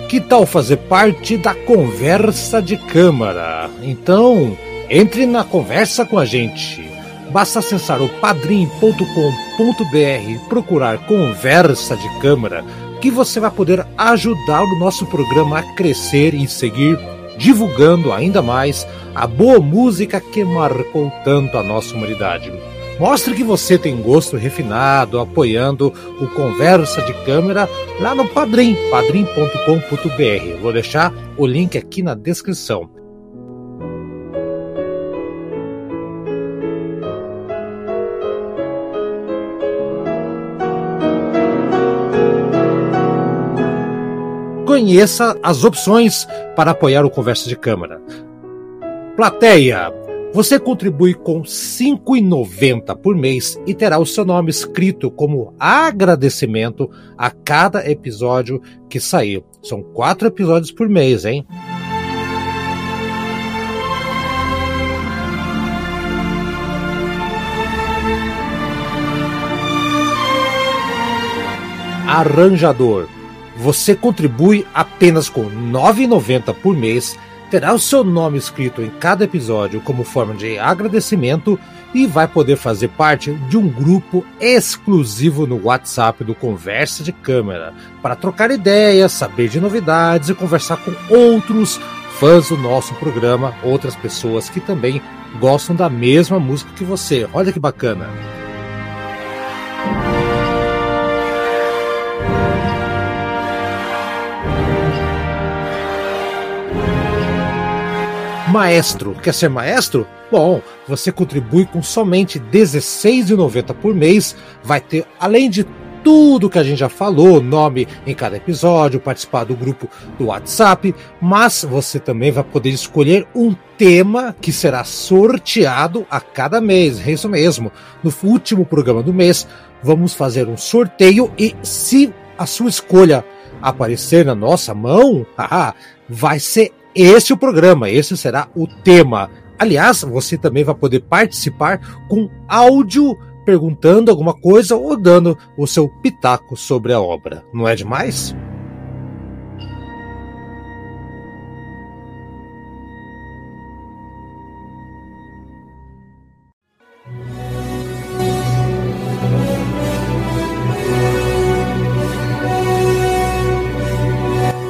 Que tal fazer parte da Conversa de Câmara? Então, entre na conversa com a gente. Basta acessar o padrim ponto com ponto br e procurar Conversa de Câmara, que você vai poder ajudar o nosso programa a crescer e seguir divulgando ainda mais a boa música que marcou tanto a nossa humanidade. Mostre que você tem gosto refinado, apoiando o Conversa de Câmara lá no Padrim, padrim ponto com ponto br. Vou deixar o link aqui na descrição. Conheça as opções para apoiar o Conversa de Câmara. Plateia. Você contribui com cinco reais e noventa centavos por mês e terá o seu nome escrito como agradecimento a cada episódio que sair. São quatro episódios por mês, hein? Arranjador. Você contribui apenas com nove reais e noventa centavos por mês, terá o seu nome escrito em cada episódio como forma de agradecimento e vai poder fazer parte de um grupo exclusivo no WhatsApp do Conversa de Câmara para trocar ideias, saber de novidades e conversar com outros fãs do nosso programa, outras pessoas que também gostam da mesma música que você. Olha que bacana! Maestro. Quer ser maestro? Bom, você contribui com somente dezesseis reais e noventa centavos por mês. Vai ter, além de tudo que a gente já falou, nome em cada episódio, participar do grupo do WhatsApp, mas você também vai poder escolher um tema que será sorteado a cada mês. É isso mesmo. No último programa do mês, vamos fazer um sorteio e se a sua escolha aparecer na nossa mão, vai ser Este é o programa, esse será o tema. Aliás, você também vai poder participar com áudio, perguntando alguma coisa ou dando o seu pitaco sobre a obra. Não é demais?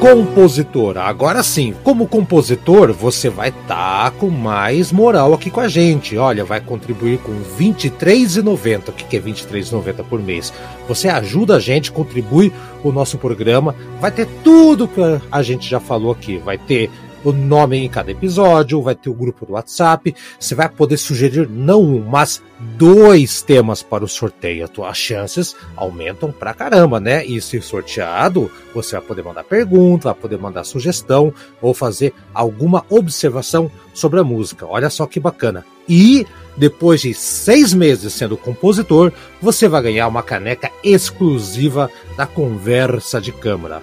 Compositor. Agora sim, como compositor, você vai estar tá com mais moral aqui com a gente. Olha, vai contribuir com vinte e três reais e noventa centavos. O que é vinte e três reais e noventa centavos por mês? Você ajuda a gente, contribui o nosso programa. Vai ter tudo que a gente já falou aqui. Vai ter o nome em cada episódio, vai ter o grupo do WhatsApp, você vai poder sugerir não um, mas dois temas para o sorteio. As tuas chances aumentam pra caramba, né? E se sorteado, você vai poder mandar pergunta, vai poder mandar sugestão ou fazer alguma observação sobre a música. Olha só que bacana. E depois de seis meses sendo compositor, você vai ganhar uma caneca exclusiva da Conversa de Câmara.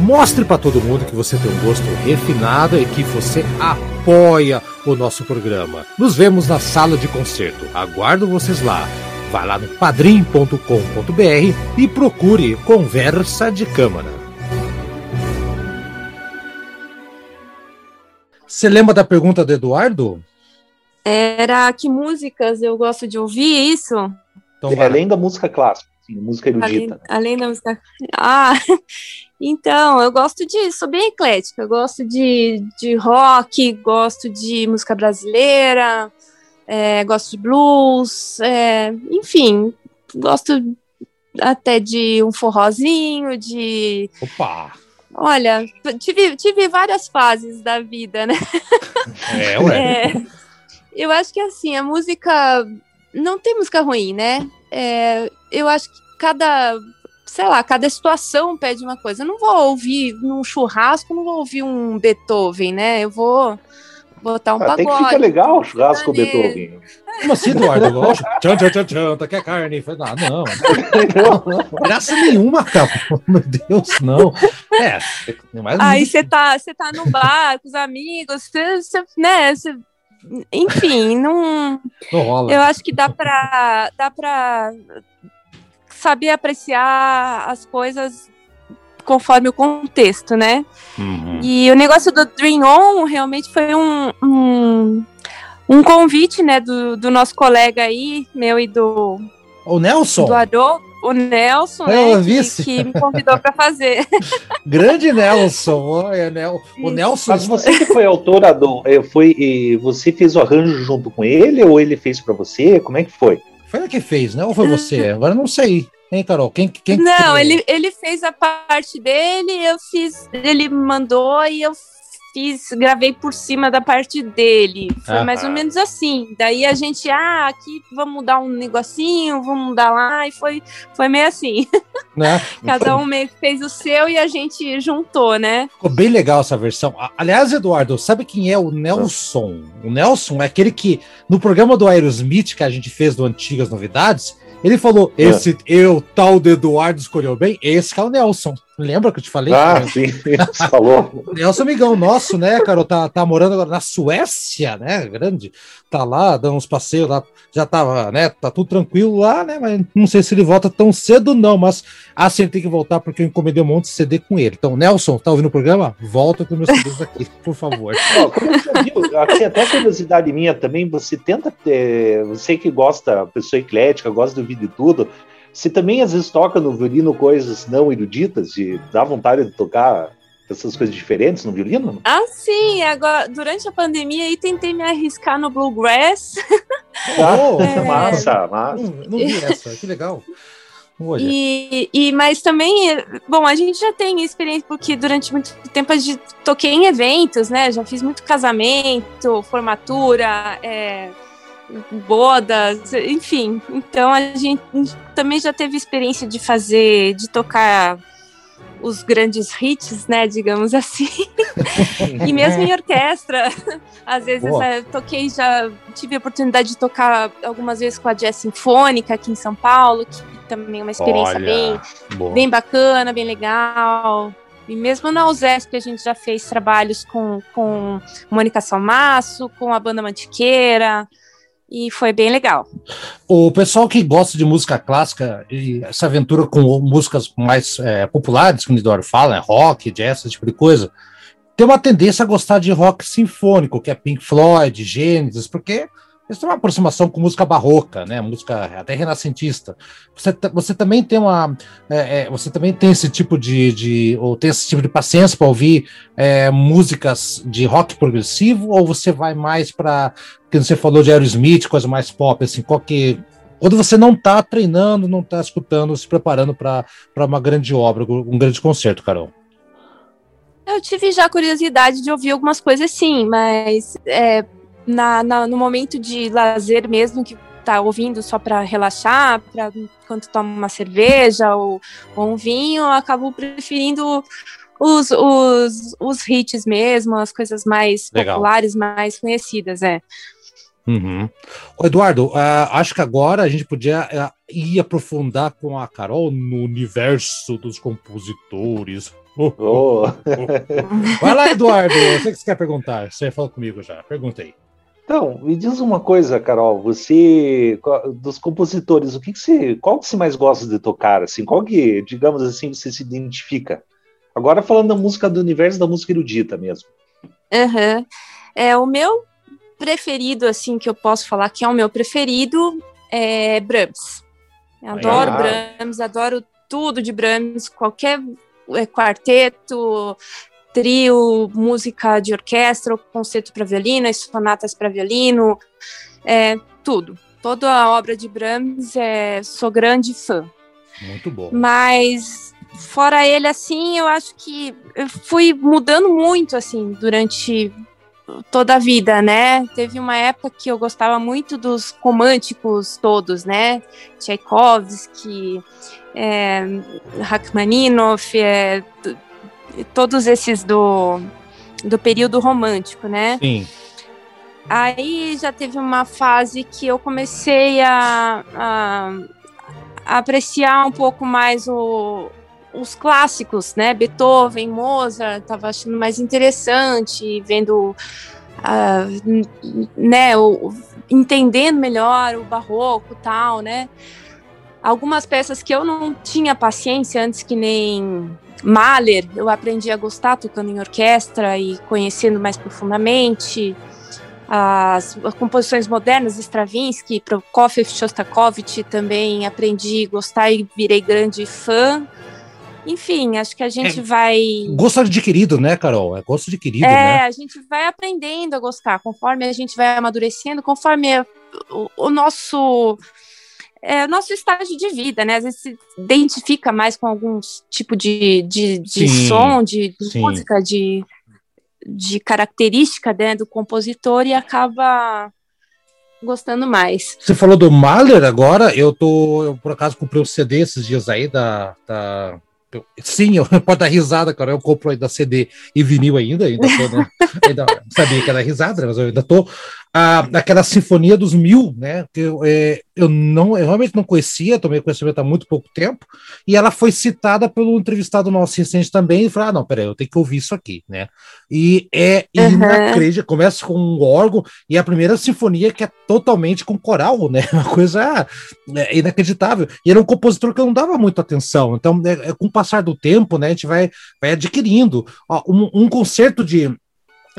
Mostre para todo mundo que você tem um gosto refinado e que você apoia o nosso programa. Nos vemos na sala de concerto. Aguardo vocês lá. Vá lá no padrim ponto com ponto br e procure Conversa de Câmara. Você lembra da pergunta do Eduardo? Era que músicas eu gosto de ouvir, isso? Então, além da música clássica, assim, música erudita. Além, além da música... Ah, então, eu gosto de... Sou bem eclética, eu gosto de, de rock, gosto de música brasileira, é, gosto de blues, é, enfim, gosto até de um forrozinho, de... Opa! Olha, tive, tive várias fases da vida, né? É, ué. É, eu acho que, assim, a música... Não tem música ruim, né? É, eu acho que cada... Sei lá, cada situação pede uma coisa. Eu não vou ouvir num churrasco, não vou ouvir um Beethoven, né? Eu vou botar um ah, pagode. Tem que ficar legal o churrasco com Beethoven. Como assim, Eduardo? Tchan, tchan, tchan, tchan, tá, quer carne? Ah, não, não. Graça nenhuma, cara. Meu Deus, não. É, mas... Aí você tá, tá no bar com os amigos, cê, cê, né? Cê, enfim, não... não rola. Eu acho que dá pra, dá pra saber apreciar as coisas conforme o contexto, né? Uhum. E o negócio do Dream On realmente foi um... um Um convite, né, do, do nosso colega aí, meu e do... O Nelson? Do Haroldo, o Nelson, é, né, que, que me convidou para fazer. Grande Nelson, olha, Nel, o Nelson... Mas você que foi autora do... Foi, e você fez o arranjo junto com ele, ou ele fez para você? Como é que foi? Foi ele que fez, né? Ou foi você? Agora eu não sei. Hein, Carol? Quem, quem não, ele, ele fez a parte dele, eu fiz... Ele mandou e eu Fiz, gravei por cima da parte dele, foi ah, mais ou menos assim. Daí a gente, ah, aqui vamos mudar um negocinho, vamos mudar lá, e foi, foi meio assim. Né? Cada um meio que fez o seu e a gente juntou, né? Ficou bem legal essa versão. Aliás, Eduardo, sabe quem é o Nelson? O Nelson é aquele que, no programa do Aerosmith que a gente fez do Antigas Novidades, ele falou, esse eu, tal de Eduardo escolheu bem, esse que é o Nelson. Lembra que eu te falei? Ah, né? Sim, você falou. Nelson, amigão nosso, né, Carol, tá, tá morando agora na Suécia, né, grande, tá lá, dando uns passeios lá, já tava, né, tá tudo tranquilo lá, né, mas não sei se ele volta tão cedo não, mas assim, ele tem que voltar porque eu encomendei um monte de C D com ele. Então, Nelson, tá ouvindo o programa? Volta com meus C Ds aqui, por favor. Não, como você viu, assim, até curiosidade minha também, você tenta, é, você que gosta, pessoa eclética, gosta do vídeo e tudo, você também às vezes toca no violino coisas não eruditas e dá vontade de tocar essas coisas diferentes no violino? Ah, sim! Agora, durante a pandemia aí tentei me arriscar no bluegrass. Oh, é... Massa, massa! Não, não vi essa, que legal! E, e, mas também, bom, a gente já tem experiência, porque durante muito tempo a gente toquei em eventos, né? Já fiz muito casamento, formatura, é... bodas, enfim. Então a gente também já teve experiência de fazer, de tocar os grandes hits, né, digamos assim. E mesmo em orquestra, às vezes eu toquei, já tive a oportunidade de tocar algumas vezes com a Jazz Sinfônica aqui em São Paulo, que também é uma experiência Olha, bem, bem bacana, bem legal. E mesmo na U S P a gente já fez trabalhos com, com Mônica Salmaço, com a Banda Mantiqueira. E foi bem legal. O pessoal que gosta de música clássica e essa aventura com músicas mais é, populares, como o Eduardo fala, né, rock, jazz, esse tipo de coisa, tem uma tendência a gostar de rock sinfônico, que é Pink Floyd, Gênesis, porque eles têm uma aproximação com música barroca, né, música até renascentista. Você, você também tem uma, é, é, você também tem esse tipo de, de ou tem esse tipo de paciência para ouvir é, músicas de rock progressivo, ou você vai mais para que você falou de Aerosmith, coisa mais pop, assim, qual que... Quando você não está treinando, não está escutando, se preparando para uma grande obra, um grande concerto, Carol. Eu tive já curiosidade de ouvir algumas coisas, sim, mas é, na, na, no momento de lazer mesmo, que tá ouvindo só para relaxar, pra, enquanto toma uma cerveja ou, ou um vinho, eu acabo preferindo os, os, os hits mesmo, as coisas mais Legal. populares, mais conhecidas, é. Uhum. Eduardo, uh, acho que agora a gente podia uh, ir aprofundar com a Carol no universo dos compositores. Oh. Vai lá, Eduardo, eu sei que você quer perguntar, você fala comigo já, pergunta aí. Então, me diz uma coisa, Carol, você, dos compositores, o que, que você, qual que você mais gosta de tocar, assim, qual que, digamos assim, você se identifica? Agora falando da música do universo, da música erudita mesmo. Uhum. É, o meu preferido, assim, que eu posso falar que é o meu preferido, é Brahms. Eu adoro ah. Brahms, adoro tudo de Brahms, qualquer quarteto, trio, música de orquestra, concerto para violino, sonatas para violino, é, tudo. Toda a obra de Brahms, é, sou grande fã. Muito bom. Mas, fora ele, assim, eu acho que eu fui mudando muito, assim, durante toda a vida, né? Teve uma época que eu gostava muito dos românticos todos, né? Tchaikovsky, é, Rachmaninoff, é, t- todos esses do, do período romântico, né? Sim. Aí já teve uma fase que eu comecei a, a, a apreciar um pouco mais o, os clássicos, né? Beethoven, Mozart, estava achando mais interessante, vendo, uh, né? O, entendendo melhor o barroco e tal, né? Algumas peças que eu não tinha paciência antes, que nem Mahler, eu aprendi a gostar tocando em orquestra e conhecendo mais profundamente. As, as composições modernas, Stravinsky, Prokofiev, Shostakovich, também aprendi a gostar e virei grande fã. Enfim, acho que a gente é, vai... Gosto adquirido, né, Carol? É gosto adquirido, é, né? É, a gente vai aprendendo a gostar, conforme a gente vai amadurecendo, conforme a, o, o nosso... É o nosso estágio de vida, né? Às vezes se identifica mais com algum tipo de, de, de sim, som, de, de música, de, de característica, né, do compositor, e acaba gostando mais. Você falou do Mahler agora, eu tô, eu por acaso comprei um C D esses dias aí da... da... Sim, eu, pode dar risada, cara. Eu compro ainda C D e vinil ainda, ainda tô, né? Ainda sabia que era risada, mas eu ainda tô. Ah, aquela Sinfonia dos Mil, né? Que eu, é, eu, não, eu realmente não conhecia, tomei conhecimento há muito pouco tempo, e ela foi citada pelo entrevistado nosso recente também, e falou: ah, não, peraí, eu tenho que ouvir isso aqui, né? E é uhum. inacreditável, começa com um órgão, e a primeira sinfonia que é totalmente com coral, né? Uma coisa é, inacreditável. E era um compositor que eu não dava muita atenção, então, é, é, com o passar do tempo, né, a gente vai, vai adquirindo. Ó, um, um concerto de...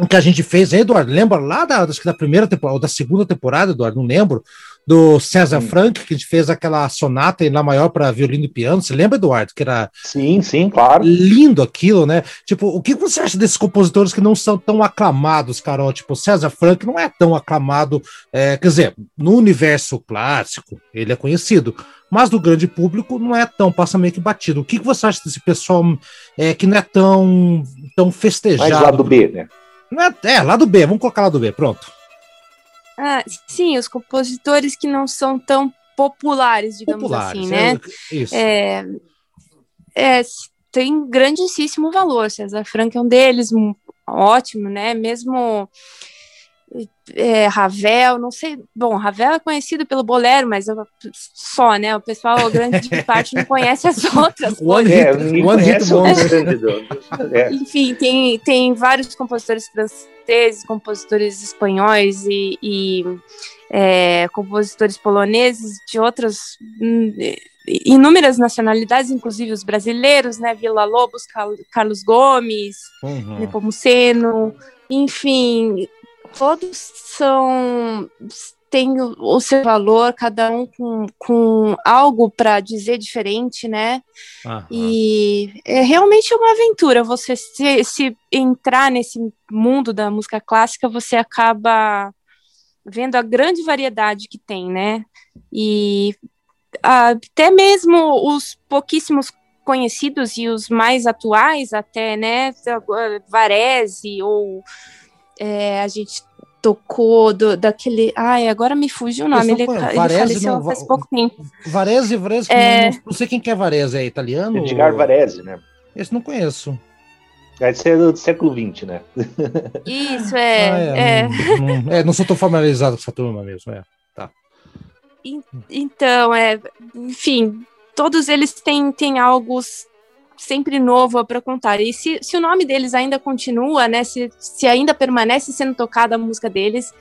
que a gente fez, Eduardo, lembra lá da, acho que da primeira temporada, ou da segunda temporada, Eduardo, não lembro, do César Franck, que a gente fez aquela sonata em Lá Maior para violino e piano, você lembra, Eduardo? Que era sim, sim, claro. Lindo aquilo, né? Tipo, o que você acha desses compositores que não são tão aclamados, Carol? Tipo, César Franck não é tão aclamado, é, quer dizer, no universo clássico, ele é conhecido, mas do grande público não é tão, passa meio que batido. O que você acha desse pessoal é, que não é tão, tão festejado? Mais lado B, né? É, lado B, vamos colocar lado B, pronto. Ah, sim, os compositores que não são tão populares, digamos populares, assim, né? É, isso. É, é, tem grandíssimo valor, César Franck é um deles, um, ótimo, né? Mesmo é, Ravel, não sei... Bom, Ravel é conhecido pelo bolero, mas eu, só, né? O pessoal, grande parte, não conhece as outras coisas. É, one hit wonder. Enfim, tem, tem vários compositores franceses, compositores espanhóis e, e é, compositores poloneses de outras... inúmeras nacionalidades, inclusive os brasileiros, né? Villa-Lobos, Cal- Carlos Gomes, uhum. Nepomuceno, enfim... Todos são, têm o, o seu valor, cada um com, com algo para dizer diferente, né? Aham. E é realmente uma aventura. Você se, se entrar nesse mundo da música clássica, você acaba vendo a grande variedade que tem, né? E até mesmo os pouquíssimos conhecidos e os mais atuais até, né, Varèse, ou é, a gente tocou do, daquele... Ai, agora me fugiu o nome, ele, ele faleceu não, faz pouco tempo. Varèse, Varèse, é... não, não sei quem que é Varèse, é italiano? Edgard Varèse, né? Esse não conheço. Deve ser do século vinte, né? Isso, é. Ah, é, é. Não, não, é. Não sou tão familiarizado com essa turma mesmo, é. Tá. Então, é, enfim, todos eles têm, têm algo sempre novo para contar. E se, se o nome deles ainda continua, né? Se, se ainda permanece sendo tocada a música deles,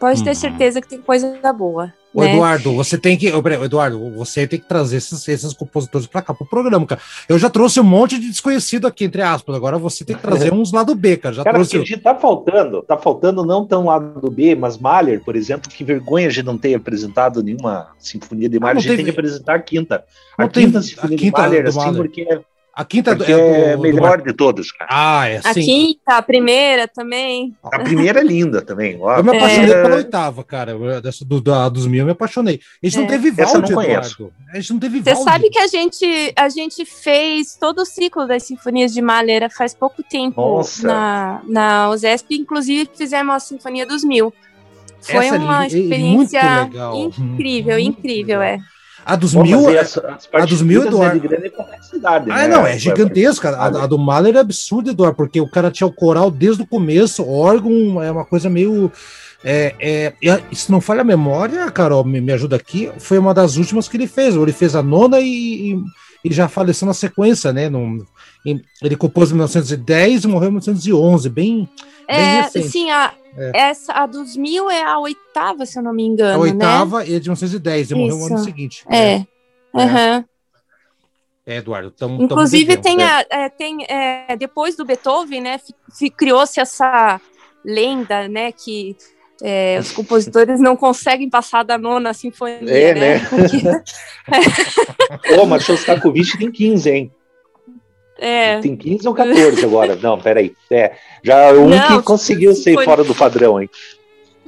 pode hum. ter certeza que tem coisa boa. Ô, né? Eduardo, você tem que. Eduardo, você tem que trazer esses, esses compositores para cá pro programa, cara. Eu já trouxe um monte de desconhecido aqui, entre aspas. Agora você tem que trazer uns lado B, cara. Já cara, trouxe... porque tá faltando, tá faltando não tão lado B, mas Mahler, por exemplo, que vergonha de não ter apresentado nenhuma sinfonia de Mahler. Ah, a gente teve... tem que apresentar a quinta. A não quinta teve... sinfonia a quinta de Mahler, do assim, Mahler. Porque. A quinta do, é a melhor do... de todos, cara. Ah, é assim. A quinta, a primeira também. A primeira é linda também. Ó. Eu me apaixonei é. pela oitava, cara. Eu, dessa do, da, dos mil eu me apaixonei. A gente é. não teve Vivaldi, Eduardo. A gente não teve Vivaldi. Você sabe que a gente, a gente fez todo o ciclo das Sinfonias de Mahler faz pouco tempo. Nossa. Na, na U S P, inclusive fizemos a Sinfonia dos Mil. Foi Essa uma é, experiência é incrível, muito incrível, legal. é. A dos Bom, mil, as, as a dos mil, Eduardo. É de grande complexidade, ah, né? não, é gigantesca. A, a do Mahler é absurda, Eduardo, porque o cara tinha o coral desde o começo, órgão, é uma coisa meio... É, é, se não falha a memória, Carol, me, me ajuda aqui, foi uma das últimas que ele fez. Ele fez a nona e, e, e já faleceu na sequência, né? No, ele compôs em mil novecentos e dez e morreu em mil novecentos e onze, bem, é, bem recente. Sim, a... É. Essa, a dos mil é a oitava, se eu não me engano, a oitava, né? E a de mil novecentos e dez, ele morreu no ano seguinte. É, é. Uhum. é Eduardo. Tamo, Inclusive, tamo tem, a, é, tem é, depois do Beethoven, né, criou-se essa lenda, né, que é, os compositores não conseguem passar da nona sinfonia. É, né? né? Porque... Ô, mas Shostakovich tem quinze, hein? É. Tem quinze ou catorze agora? Não, peraí. É, já um Não, que conseguiu sinfon... ser fora do padrão, hein?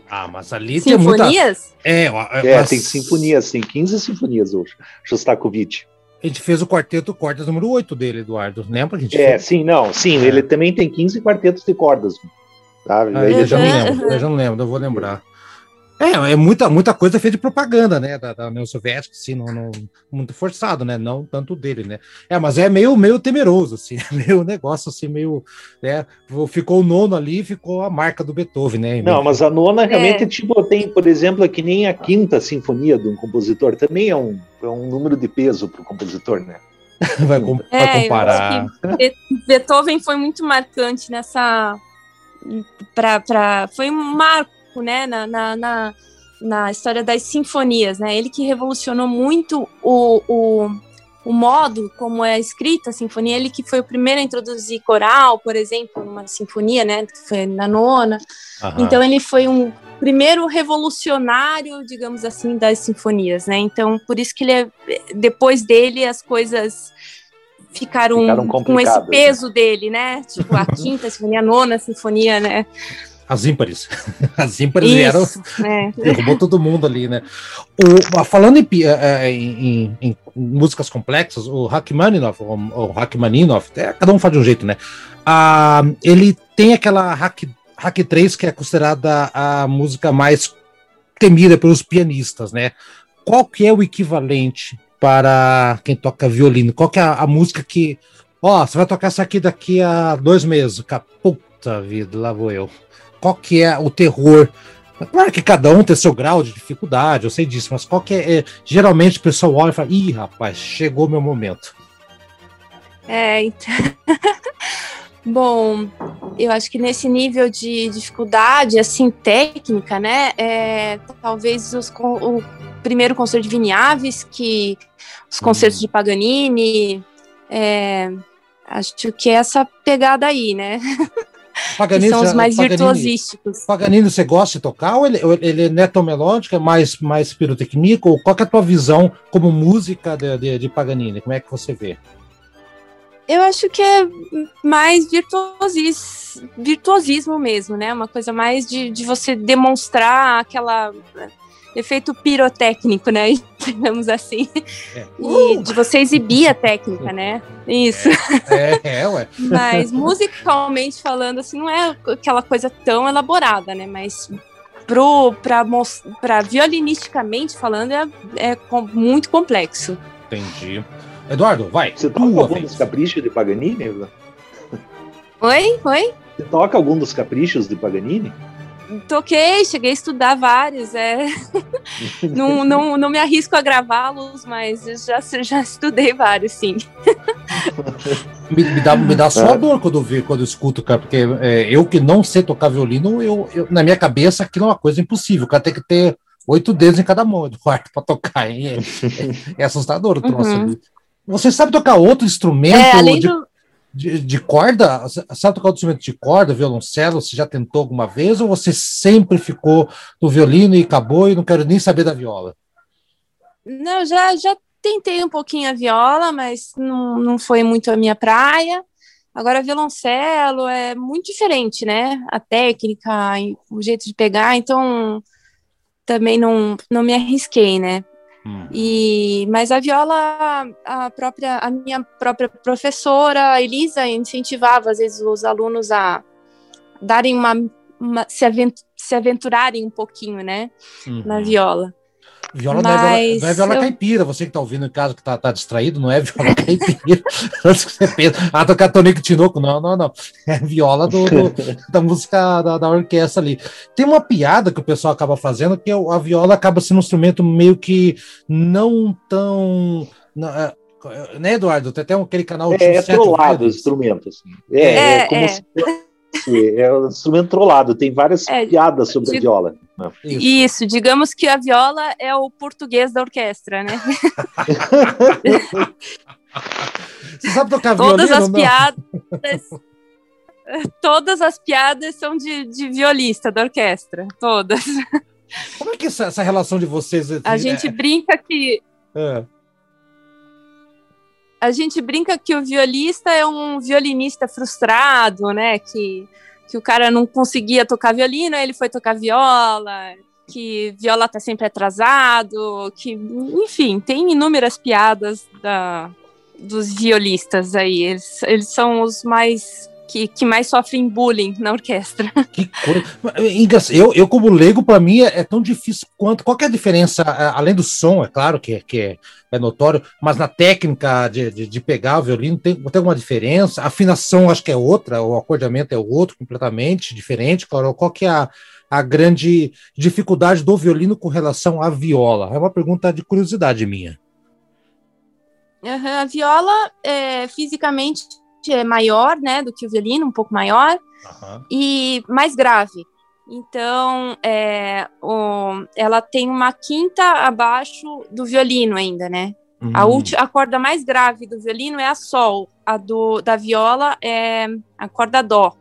Ah, mas ali sinfonias? tem muita... É, é mas... tem sinfonias, tem quinze sinfonias hoje, Shostakovich. A gente fez o quarteto cordas número oito dele, Eduardo, lembra? A gente é, fez? sim, não, sim, é. ele também tem quinze quartetos de cordas, tá? Ah, eu, já não lembro, eu já não lembro, eu vou lembrar. É, é muita, muita coisa feita de propaganda, né, da, da União Soviética, assim, não, não, muito forçado, né, não tanto dele, né, é, mas é meio, meio temeroso, assim, meio negócio, assim, meio, né, ficou o nono ali, ficou a marca do Beethoven, né. Não, mas a nona realmente, é. tipo, tem, por exemplo, é que nem a quinta sinfonia de um compositor, também é um, é um número de peso para o compositor, né. Vai, com, é, vai comparar. Beethoven foi muito marcante nessa, pra, pra, foi um marco, né, na, na, na, na história das sinfonias, né? Ele que revolucionou muito o, o, o modo como é escrita a sinfonia, ele que foi o primeiro a introduzir coral, por exemplo, numa sinfonia, né, que foi na nona. Aham. Então ele foi um primeiro revolucionário, digamos assim, das sinfonias, né? Então por isso que ele é, depois dele as coisas ficaram, ficaram com esse peso, né, dele, né? Tipo a quinta sinfonia, a nona sinfonia, né? As ímpares. As ímpares vieram. Né? Derrubou todo mundo ali, né? O, falando em, em, em, em músicas complexas, o Rachmaninoff, o, o Rachmaninoff, é, cada um faz de um jeito, né? Ah, ele tem aquela Hack três, que é considerada a música mais temida pelos pianistas, né? Qual que é o equivalente para quem toca violino? Qual que é a, a música que... Ó, você vai tocar essa aqui daqui a dois meses. Cara, puta vida, lá vou eu. Qual que é o terror? Claro que cada um tem seu grau de dificuldade, eu sei disso, mas qual que é... é geralmente o pessoal olha e fala, ih, rapaz, chegou meu momento. É, então... Bom, eu acho que nesse nível de dificuldade, assim, técnica, né, é, talvez os, o primeiro concerto de Vinícius, que os concertos hum. de Paganini, é, acho que é essa pegada aí, né? Paganini, são os mais Paganini, virtuosísticos. Paganini, você gosta de tocar? Ou ele, ele é netomelódico, é mais, mais pirotecnico? Ou qual que é a tua visão como música de, de, de Paganini? Como é que você vê? Eu acho que é mais virtuosis, virtuosismo mesmo, né? Uma coisa mais de, de você demonstrar aquela efeito pirotécnico, né? digamos assim, é. e uh! de você exibir a técnica, né? Isso. É, é, é ué. Mas musicalmente falando, assim, não é aquela coisa tão elaborada, né? Mas pro, pra, pra violinisticamente falando, é, é muito complexo. Entendi. Eduardo, vai. Você toca algum vez. dos caprichos de Paganini? Oi? Oi? Você toca algum dos caprichos de Paganini? Toquei, cheguei a estudar vários, é. não, não, não me arrisco a gravá-los, mas eu já, já estudei vários, sim. me, me, dá, me dá só a dor quando eu, vi, quando eu escuto, cara, porque é, eu que não sei tocar violino, eu, eu, na minha cabeça aquilo é uma coisa impossível, o cara tem que ter oito dedos em cada mão, Eduardo, para tocar, hein? É, é, é assustador o troço uhum. ali. Você sabe tocar outro instrumento? É, além de... do... De, de corda? Sabe tocar um instrumento de corda, violoncelo? Você já tentou alguma vez ou você sempre ficou no violino e acabou e não quero nem saber da viola? Não, já, já tentei um pouquinho a viola, mas não, não foi muito a minha praia. Agora, violoncelo é muito diferente, né? A técnica, o jeito de pegar, então também não, não me arrisquei, né? Hum. E, mas a viola, a, própria, a minha própria professora, Elisa, incentivava às vezes os alunos a darem uma, uma se, avent, se aventurarem um pouquinho, né, uhum. na viola. Viola mas não é viola, não é viola eu... caipira, você que está ouvindo em casa que está tá distraído, não é viola caipira. Antes que você pensa, ah, tocar Tonico Tinoco, não, não, não. É viola do, do, da música da, da orquestra ali. Tem uma piada que o pessoal acaba fazendo, que a viola acaba sendo um instrumento meio que não tão. Não, né, Eduardo? Tem até aquele canal de é, é trollado os instrumentos. Assim. É, é, é como é. Se... É um instrumento trollado, tem várias é, piadas sobre de, a viola. Isso. Isso, digamos que a viola é o português da orquestra, né? Você sabe tocar violino? Todas as piadas, todas as piadas são de, de violista da orquestra, todas. Como é que é essa, essa relação de vocês? A gente é... brinca que... É. A gente brinca que o violista é um violinista frustrado, né? Que, que o cara não conseguia tocar violino, aí ele foi tocar viola, que viola tá sempre atrasado, que, enfim, tem inúmeras piadas da, dos violistas aí. Eles, eles são os mais que, que mais sofrem bullying na orquestra. Que coisa. Eu, eu como leigo, para mim é tão difícil quanto. Qual que é a diferença, além do som, é claro que é. Que é... é notório, mas na técnica de, de, de pegar o violino tem, tem alguma diferença? A afinação acho que é outra, o acordeamento é outro, completamente diferente. Claro, qual que é a, a grande dificuldade do violino com relação à viola? É uma pergunta de curiosidade minha. Uhum, a viola é, fisicamente é maior, né, do que o violino, um pouco maior, uhum. e mais grave. Então, é, o, ela tem uma quinta abaixo do violino ainda, né? Uhum. A, ulti, a corda mais grave do violino é a sol, a do, da viola é a corda dó,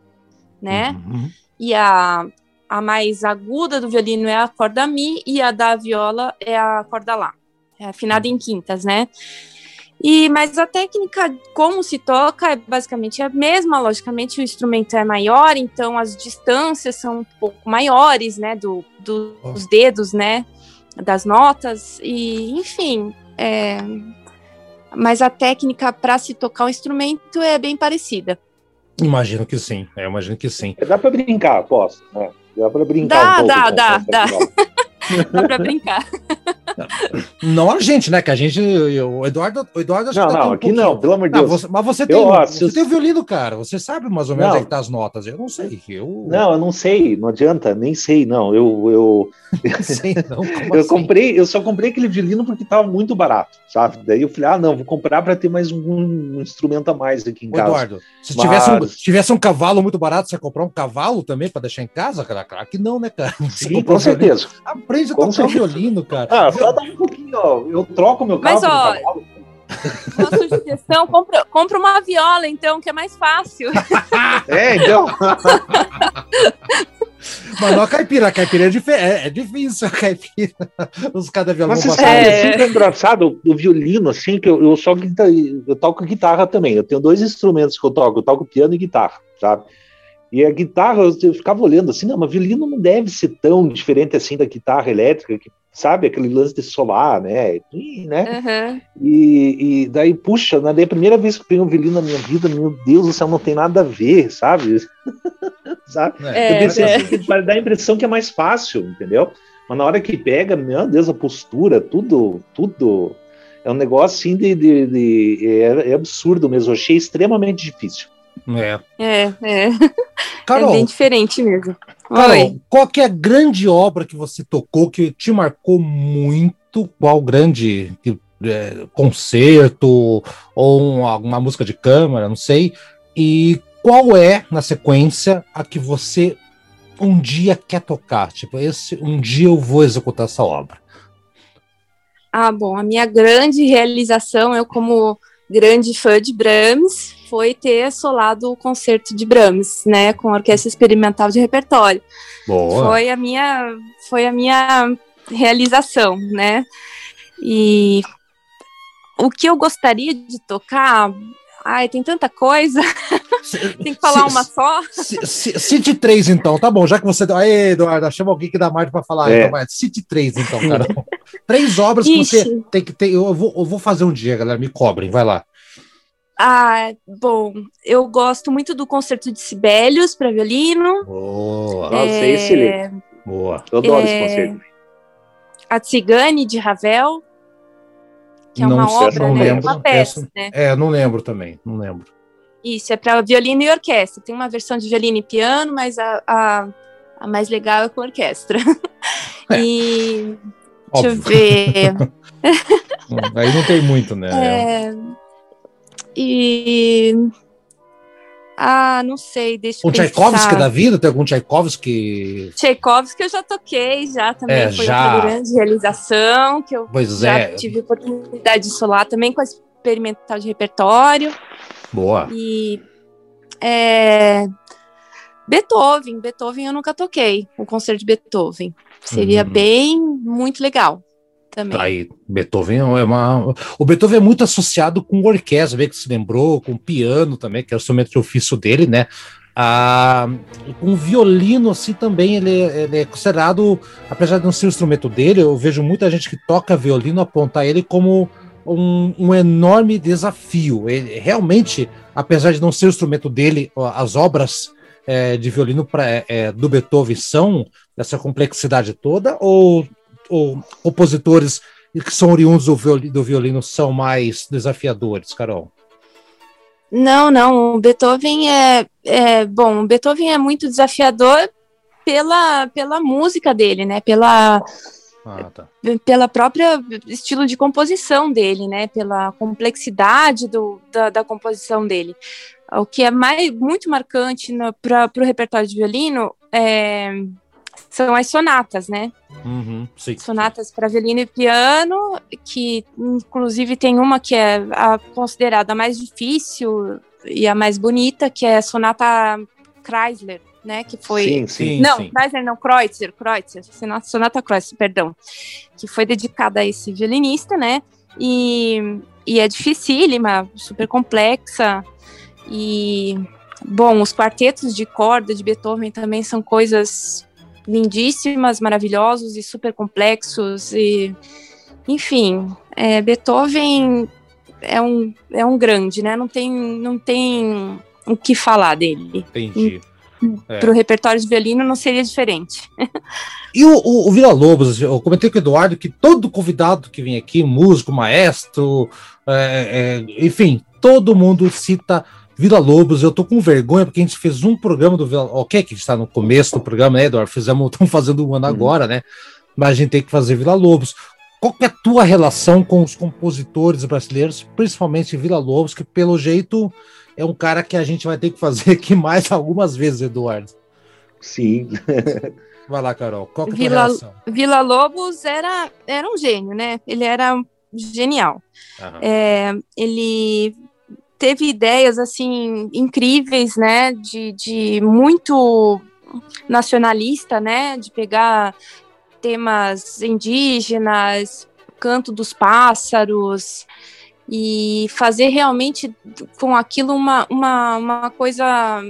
né? Uhum. E a, a mais aguda do violino é a corda mi e a da viola é a corda lá, é afinada em quintas, né? E, mas a técnica, como se toca, é basicamente a mesma. Logicamente, o instrumento é maior, então as distâncias são um pouco maiores, né, do, do, oh. dos dedos, né, das notas, e, enfim. É, mas a técnica para se tocar o instrumento é bem parecida. Imagino que sim, é, imagino que sim. Dá para brincar, posso, né? Dá para brincar dá, um pouco. Dá, né? dá, dá. Dá para brincar. Não a gente, né? Que a gente. O Eduardo, o Eduardo acho não, que tá não, aqui um não, pelo amor de Deus. Você, mas você tem, eu, ó, você se... tem o violino, cara. Você sabe mais ou menos não. Aí que tá as notas. Eu não sei. Eu... Não, eu não sei. Não adianta, nem sei, não. Eu. Eu, sei, não, eu assim? comprei, eu só comprei aquele violino porque tava muito barato, sabe? Daí eu falei, ah, não, vou comprar para ter mais um, um instrumento a mais aqui em casa. Eduardo, se, mas... tivesse um, se tivesse um cavalo muito barato, você ia comprar um cavalo também para deixar em casa, cara? Claro que não, né, cara? Você Sim, com certeza. Violino. Aprende a com tocar certeza. violino, cara. Ah, só dá um pouquinho, ó. Eu troco meu carro. Mas, ó, cavalo. Uma sugestão, compra, compra uma viola, então, que é mais fácil. É, então. Mas não a caipira, a caipira é, dif- é, é difícil, a caipira. Os cada violão. Mas você sabe, é sempre engraçado o violino, assim, que eu, eu só eu toco guitarra também. Eu tenho dois instrumentos que eu toco, eu toco piano e guitarra, sabe? E a guitarra, eu ficava olhando assim, não, mas violino não deve ser tão diferente assim da guitarra elétrica, que sabe, aquele lance de solar, né? E, né? Uhum. E, e daí, puxa, né? Daí a primeira vez que eu peguei um violino na minha vida, meu Deus do céu, não tem nada a ver, sabe? Sabe? É, eu pensei é. assim, que dá a impressão que é mais fácil, entendeu? Mas na hora que pega, meu Deus, a postura, tudo, tudo, é um negócio assim de... de, de é, é absurdo mesmo, eu achei extremamente difícil. É, é, é. Carol, é bem diferente mesmo. Carol, Oi. Qual que é a grande obra que você tocou, que te marcou muito? Qual grande é, concerto ou uma, uma música de câmara, não sei. E qual é, na sequência, a que você um dia quer tocar? Tipo, esse, um dia eu vou executar essa obra. Ah, bom, a minha grande realização, eu como grande fã de Brahms, foi ter solado o concerto de Brahms, né, com a Orquestra Experimental de Repertório. Boa. Foi a minha, foi a minha realização, né, e o que eu gostaria de tocar, ai, tem tanta coisa, tem que falar se, uma só. Se, se, cite três, então, tá bom, já que você... Aí, Eduardo, chama alguém que dá mais pra falar, é. Então, cite três, então, cara. Três obras que Ixi. Você tem que ter, eu vou, eu vou fazer um dia, galera, me cobrem, vai lá. Ah, bom, eu gosto muito do concerto de Sibelius para violino. Boa, é, nossa, é excelente. Boa, eu adoro é, esse concerto. A Tsigane de Ravel, que é não, uma obra, não né? Lembro, uma peça, essa, né? É, não lembro também, não lembro. Isso, é para violino e orquestra. Tem uma versão de violino e piano, mas a, a, a mais legal é com orquestra. É. E óbvio. Deixa eu ver. Aí não tem muito, né? É... E. Ah, não sei, deixa eu pensar. O Tchaikovsky da vida? Tem algum Tchaikovsky? Tchaikovsky eu já toquei, já também. É, foi já. Uma grande realização, que eu pois já é. Tive a oportunidade de solar também com a Experimental de Repertório. Boa. E. É, Beethoven, Beethoven eu nunca toquei, o concerto de Beethoven. Seria hum. bem, muito legal. Também. Aí, Beethoven é uma... O Beethoven é muito associado com orquestra, bem que se lembrou, com piano também, que é o instrumento de ofício dele, né? Ah, com violino, assim, também ele, ele é considerado, apesar de não ser o instrumento dele, eu vejo muita gente que toca violino apontar ele como um, um enorme desafio. Ele, realmente, apesar de não ser o instrumento dele, as obras é, de violino pra, é, do Beethoven são dessa complexidade toda, ou... ou compositores que são oriundos do violino, do violino são mais desafiadores, Carol? Não, não, o Beethoven é, é bom, o Beethoven é muito desafiador pela, pela música dele, né, pela, ah, tá. pela própria estilo de composição dele, né, pela complexidade do, da, da composição dele. O que é mais, muito marcante para o repertório de violino é... são as sonatas, né? Uhum, sim. Sonatas para violino e piano, que inclusive tem uma que é a considerada a mais difícil e a mais bonita, que é a sonata Kreisler, né? Que foi... Sim, sim, não, sim. Kreisler não, Kreutzer, Kreutzer, sonata, sonata Kreutzer, perdão, que foi dedicada a esse violinista, né? E, e é dificílima, super complexa e... Bom, os quartetos de corda de Beethoven também são coisas... lindíssimas, maravilhosos e super complexos e enfim, é, Beethoven é um, é um grande, né? Não tem, não tem o que falar dele. Entendi. É. Para o repertório de violino não seria diferente. E o, o, o Villa-Lobos, eu comentei com o Eduardo que todo convidado que vem aqui, músico, maestro, é, é, enfim, todo mundo cita Villa-Lobos. Eu tô com vergonha porque a gente fez um programa do Villa-Lobos, ok, que está no começo do programa, né, Eduardo? Fizemos, estamos fazendo um ano agora, né? Mas a gente tem que fazer Villa-Lobos. Qual que é a tua relação com os compositores brasileiros, principalmente Villa-Lobos, que pelo jeito é um cara que a gente vai ter que fazer aqui mais algumas vezes, Eduardo? Sim. Vai lá, Carol. Qual que é a tua Villa, relação? Villa-Lobos era, era um gênio, né? Ele era genial. É, ele... teve ideias, assim, incríveis, né, de, de muito nacionalista, né, de pegar temas indígenas, canto dos pássaros, e fazer realmente com aquilo uma, uma, uma coisa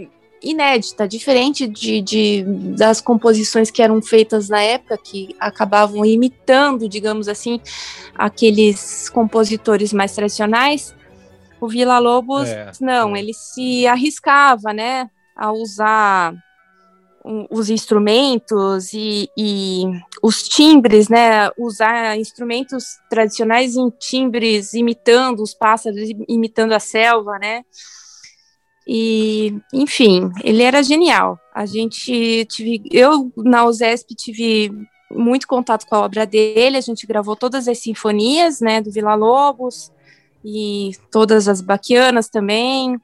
inédita, diferente de, de, das composições que eram feitas na época, que acabavam imitando, digamos assim, aqueles compositores mais tradicionais. O Villa-Lobos, é, não, é. ele se arriscava, né, a usar os instrumentos e, e os timbres, né, usar instrumentos tradicionais em timbres, imitando os pássaros, imitando a selva, né, e, enfim, ele era genial. A gente tive, eu na U S P tive muito contato com a obra dele, a gente gravou todas as sinfonias, né, do Villa-Lobos, e todas as baquianas também,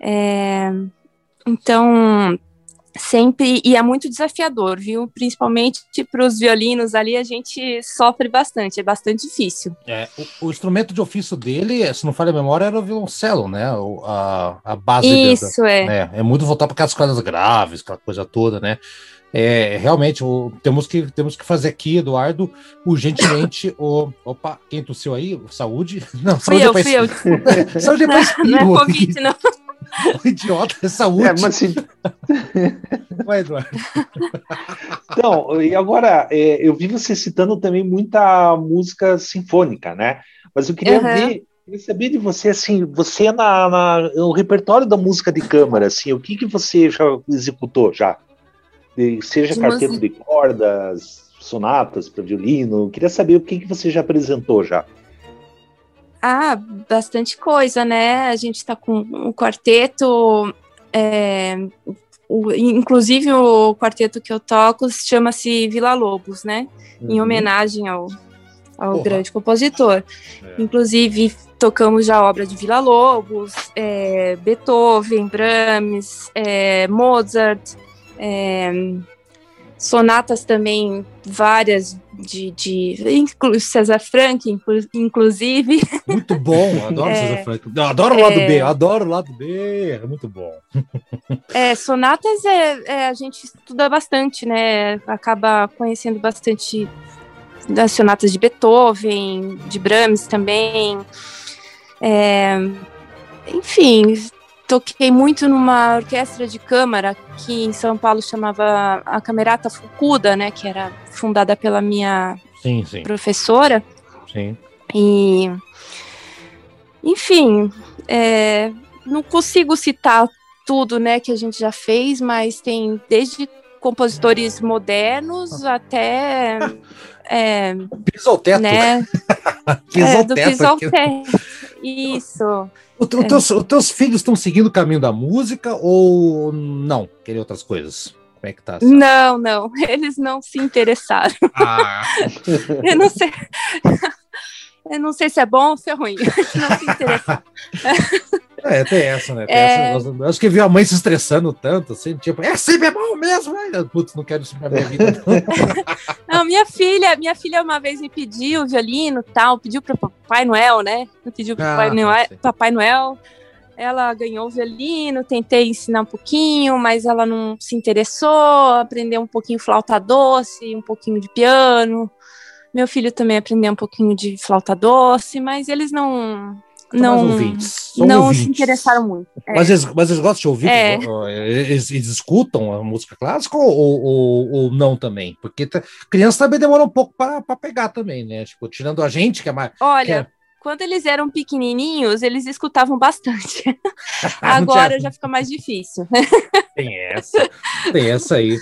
é, então... Sempre, e é muito desafiador, viu? Principalmente para os violinos ali, a gente sofre bastante, é bastante difícil. É, o, o instrumento de ofício dele, se não falha a memória, era o violoncelo, né? O, a, a base dele. Isso, é. Né? É muito voltar para aquelas cordas graves, aquela coisa toda, né? É, realmente, o, temos, que, temos que fazer aqui, Eduardo, urgentemente, o, opa, quem tossiu aí? Saúde? Não, saúde depois. Fui eu, fui eu. Saúde depois. Não, não é Covid, não. O idiota é saúde. É, mas se... Vai, Eduardo. Então, e agora, é, eu vi você citando também muita música sinfônica, né? Mas eu queria uhum. ver, eu saber de você, assim, você na, na, no repertório da música de câmara, assim, o que, que você já executou já? Seja quarteto de cordas, sonatas para violino, eu queria saber o que, que você já apresentou já. Ah, bastante coisa, né? A gente está com um quarteto, é, o, inclusive o quarteto que eu toco chama-se Villa-Lobos, né? Uhum. Em homenagem ao, ao grande compositor. É. Inclusive, tocamos já a obra de Villa-Lobos, é, Beethoven, Brahms, é, Mozart, é, sonatas também, várias, de, de inclu, César Franck, inclu, inclusive. Muito bom, eu adoro é, César Franck. Eu adoro o lado é, B, adoro o lado B, é muito bom. É, sonatas é, é, a gente estuda bastante, né? Acaba conhecendo bastante das sonatas de Beethoven, de Brahms também. É, enfim... Toquei muito numa orquestra de câmara que em São Paulo chamava a Camerata Fukuda, né, que era fundada pela minha sim, sim. professora. Sim. E, enfim, é, não consigo citar tudo, né, que a gente já fez, mas tem desde compositores modernos até... É, piso ao teto. Né? Piso é, ao do teto. Piso ao teto. Isso. O, o é. teus, os teus filhos estão seguindo o caminho da música ou não? Querem outras coisas? Como é que tá? Sabe? Não, não. Eles não se interessaram. Ah. Eu não sei. Eu não sei se é bom ou se é ruim. Eles não se interessaram. É, tem essa, né? Tem é... essa, eu acho que viu a mãe se estressando tanto, assim, tipo, é sempre é bom mesmo, né? Putz, não quero isso pra minha vida. Não. Não, minha filha, minha filha uma vez me pediu violino e tal, pediu para Papai Noel, né? Pediu para ah, Papai, Noel, Papai Noel. Ela ganhou o violino, tentei ensinar um pouquinho, mas ela não se interessou, aprendeu um pouquinho flauta doce, um pouquinho de piano. Meu filho também aprendeu um pouquinho de flauta doce, mas eles não... Não, ouvintes, não ouvintes. Se interessaram muito. É. Mas, eles, mas eles gostam de ouvir? É. Eles, eles escutam a música clássica ou, ou, ou não também? Porque t- criança também demora um pouco para pegar também, né? Tipo, tirando a gente que é mais... Olha, que é... quando eles eram pequenininhos, eles escutavam bastante. Agora já fica mais difícil. Tem essa, tem essa aí.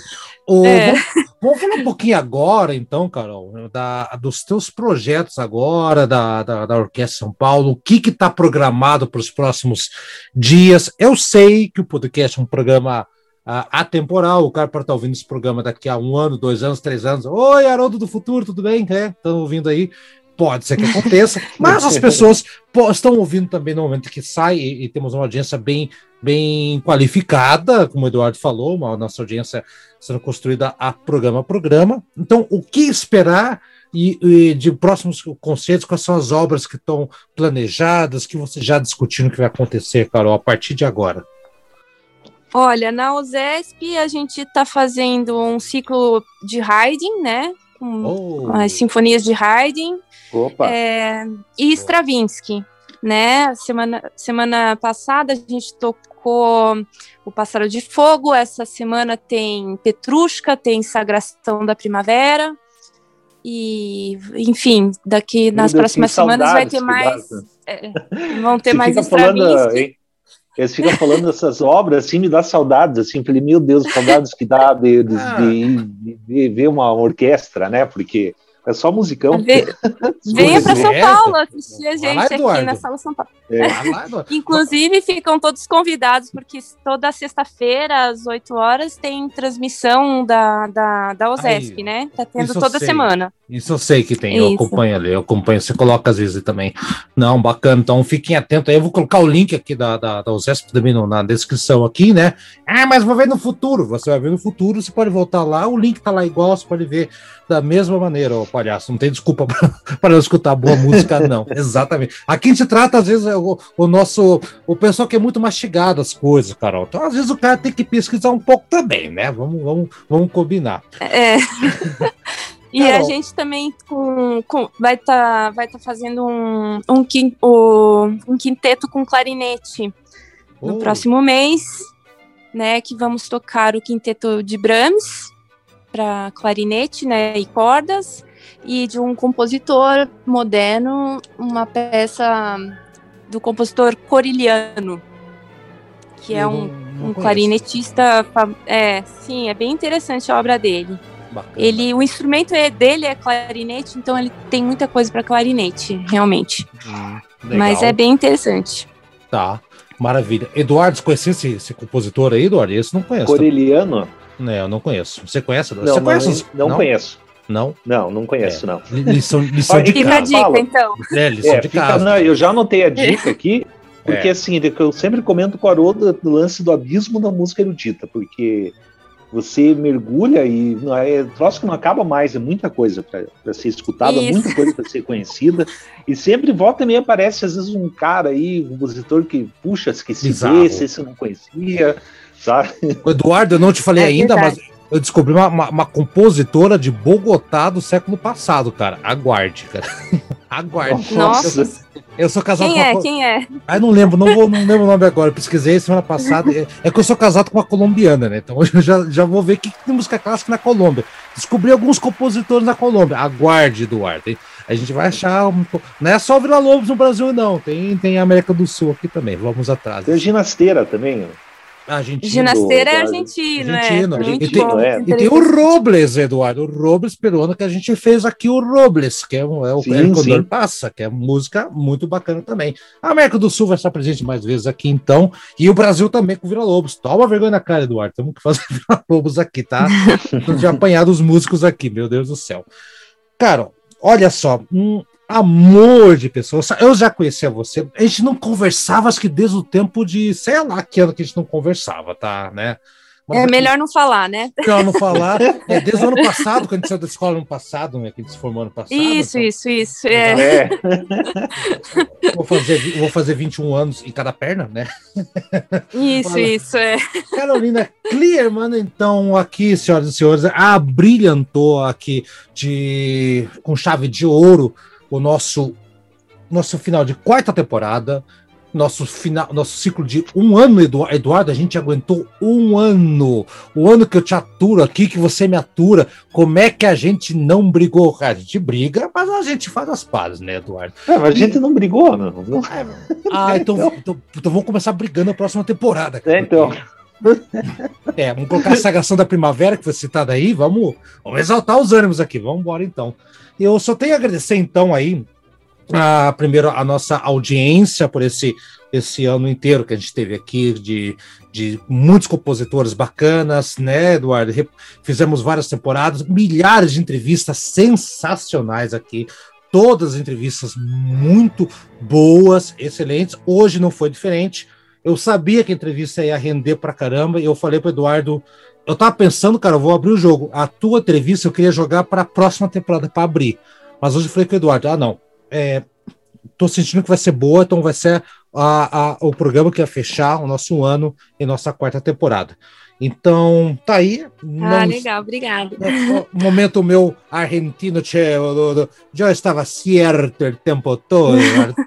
O, é. vamos, vamos falar um pouquinho agora, então, Carol, da, dos teus projetos agora, da, da, da Orquestra São Paulo, o que está programado para os próximos dias. Eu sei que o podcast é um programa uh, atemporal, o cara pode estar ouvindo esse programa daqui a um ano, dois anos, três anos. Oi, Haroldo do Futuro, tudo bem? Estão ouvindo aí? Pode ser que aconteça, mas as pessoas estão ouvindo também no momento que sai e, e temos uma audiência bem, bem qualificada, como o Eduardo falou, uma nossa audiência sendo construída a programa a programa. Então, o que esperar e, e de próximos concertos? Quais são as obras que estão planejadas, que você já discutiu no que vai acontecer, Carol, a partir de agora? Olha, na U S E S P a gente está fazendo um ciclo de Haydn, né? Com oh. as sinfonias de Haydn é, e Stravinsky. né? Semana, semana passada a gente tocou o Pássaro de Fogo, essa semana tem Petrushka, tem Sagração da Primavera, e, enfim, daqui nas Deus, próximas semanas vai ter mais, é, vão ter Você mais Stravinsky. Eles ficam falando dessas obras, assim, me dá saudades, assim, falei, meu Deus, saudades que dá de, de, de, de, de ver uma orquestra, né, porque é só musicão. Ve- Venha para São Paulo assistir a gente lá, aqui na Sala São Paulo. É. Lá, lá, inclusive, ficam todos convidados, porque toda sexta-feira, às oito horas, tem transmissão da, da, da U S P, aí, né? Tá tendo toda sei. semana. Isso eu sei que tem, eu isso. acompanho ali, eu acompanho, você coloca às vezes também. Não, bacana, então fiquem atentos aí, eu vou colocar o link aqui da, da, da U S P também no, na descrição aqui, né? Ah, mas vou ver no futuro, você vai ver no futuro, você pode voltar lá, o link tá lá igual, você pode ver da mesma maneira, ô palhaço, não tem desculpa para não escutar boa música, não, exatamente. Aqui a gente trata, às vezes, o, o nosso, o pessoal que é muito mastigado as coisas, Carol, então às vezes o cara tem que pesquisar um pouco também, né? Vamos, vamos, vamos combinar. É... E Carol, a gente também com, com, vai estar tá, vai tá fazendo um, um, quim, um, um quinteto com clarinete oh. no próximo mês, né? Que vamos tocar o quinteto de Brahms para clarinete, né, e cordas, e de um compositor moderno, uma peça do compositor Corigliano, que é um, um clarinetista. É, sim, é bem interessante a obra dele. Bacana. Ele, o instrumento é dele é clarinete, então ele tem muita coisa para clarinete, realmente. Ah, mas é bem interessante. Tá, maravilha. Eduardo, você conhecia esse, esse compositor aí, Eduardo? Esse não conheço. Corigliano? Não, eu não conheço. Você conhece, Eduardo? Não, você conhece? Não, os... não, não conheço. Não? Não, não conheço, é. não. Lição, lição Olha, de fica casa. Fica a dica, então. É, lição é, de fica, casa. Não, eu já anotei a dica aqui, porque é. assim, eu sempre comento com o Haroldo do lance do abismo da música erudita, porque... Você mergulha e não é, troço que não acaba mais, é muita coisa para ser escutada, Isso. muita coisa para ser conhecida. E sempre volta e meia aparece, às vezes, um cara aí, um compositor que, puxa, esqueci desse, esse eu não conhecia, sabe? Eduardo, eu não te falei é ainda, verdade. mas eu descobri uma, uma, uma compositora de Bogotá do século passado, cara. Aguarde, cara. Aguarde. Nossa. Eu, eu sou casado Quem com é? Uma... Quem é? Ah, não lembro, não, vou, não lembro o nome agora. Eu pesquisei semana passada. É, é que eu sou casado com uma colombiana, né? Então eu já, já vou ver o que tem música clássica na Colômbia. Descobri alguns compositores na Colômbia. Aguarde, Eduardo. Hein? A gente vai achar. Um... Não é só Villa-Lobos no Brasil, não. Tem, tem a América do Sul aqui também. Vamos atrás. Tem Ginasterra também, ó. Argentino, Ginasterra é argentino, argentino, é. argentino. Bom, é. E tem o Robles, Eduardo, o Robles peruano, que a gente fez aqui, o Robles, que é, um, é o Condor Passa, que é música muito bacana também. A América do Sul vai estar presente mais vezes aqui, então, e o Brasil também com o Villa-Lobos. Toma vergonha na cara, Eduardo, temos que fazer Villa-Lobos aqui, tá? Estamos já apanhados os músicos aqui, meu Deus do céu. Cara, olha só, um amor de pessoas, eu já conhecia você, a gente não conversava, acho que desde o tempo de, sei lá, que ano que a gente não conversava, tá, né? Mas é melhor não falar, né? Melhor não falar, é desde o ano passado, quando a gente saiu da escola ano passado, né, que a gente se formou ano passado. Isso, então... isso, isso, é. é. Vou fazer, vou fazer vinte e um anos em cada perna, né? Isso, Olha. isso, é. Carolina Klemann, então, aqui, senhoras e senhores, abrilhantou aqui de... com chave de ouro o nosso, nosso final de quarta temporada, nosso, final, nosso ciclo de um ano, Eduardo, a gente aguentou um ano, o ano que eu te aturo aqui, que você me atura, como é que a gente não brigou? A gente briga, mas a gente faz as pazes, né, Eduardo? É, mas a gente não brigou, não. não. Ah, então, então. Então, então vamos começar brigando na próxima temporada. Cara, é, então... Porque... É, vamos colocar a Sagração da Primavera que foi citada aí, vamos, vamos exaltar os ânimos aqui, vamos embora então. Eu só tenho a agradecer então aí, a, primeiro a nossa audiência por esse, esse ano inteiro que a gente teve aqui, de, de muitos compositores bacanas, né, Eduardo? Fizemos várias temporadas, milhares de entrevistas sensacionais aqui, todas as entrevistas muito boas, excelentes, hoje não foi diferente. Eu sabia que a entrevista ia render pra caramba e eu falei pro Eduardo, eu tava pensando, cara, eu vou abrir o jogo, a tua entrevista eu queria jogar pra próxima temporada, pra abrir, mas hoje eu falei com o Eduardo, ah não, é, tô sentindo que vai ser boa, então vai ser a, a, o programa que ia fechar o nosso ano e nossa quarta temporada. Então, tá aí. Ah, legal, obrigado. Momento meu argentino, eu estava certo o tempo todo,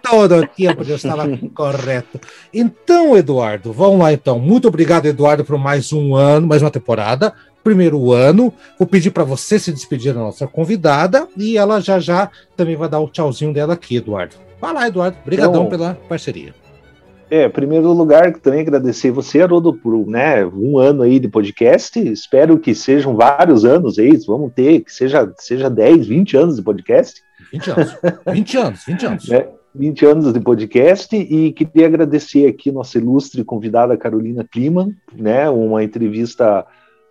todo o tempo eu estava correto. Então, Eduardo, vamos lá então. Muito obrigado, Eduardo, por mais um ano, mais uma temporada, primeiro ano. Vou pedir para você se despedir da nossa convidada e ela já já também vai dar o tchauzinho dela aqui, Eduardo. Vai lá, Eduardo. Obrigadão então, pela parceria. É, em primeiro lugar, também agradecer você, Haroldo, por né, um ano aí de podcast. Espero que sejam vários anos, é isso? Vamos ter, que seja, seja dez, vinte anos de podcast. vinte anos, vinte anos, vinte anos. É, vinte anos de podcast e queria agradecer aqui nossa ilustre convidada Carolina Klemann, né, uma entrevista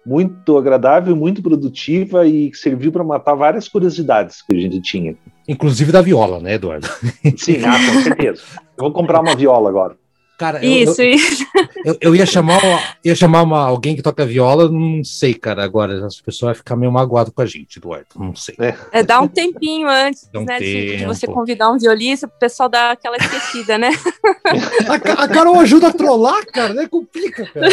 muito agradável, muito produtiva e que serviu para matar várias curiosidades que a gente tinha. Inclusive da viola, né, Eduardo? Sim, ah, com certeza. Eu vou comprar uma viola agora. Cara, eu, isso, eu, isso. Eu, eu ia chamar, ia chamar uma, alguém que toca viola, não sei, cara, agora as pessoas vão ficar meio magoado com a gente, Eduardo, não sei. É, é dá um tempinho antes, um né, tempo. de, de você convidar um violista, pro pessoal dar aquela esquecida, né? A, a Carol ajuda a trollar, cara, né, complica, cara.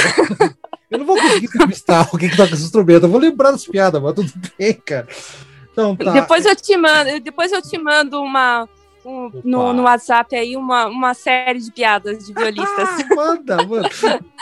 Eu não vou conseguir entrevistar alguém que toca esse instrumento, eu vou lembrar das piadas, mas tudo bem, cara. Então, tá. Depois eu te mando, depois eu te mando uma... Um, no, no WhatsApp aí uma, uma série de piadas de violistas. Ah, manda, manda.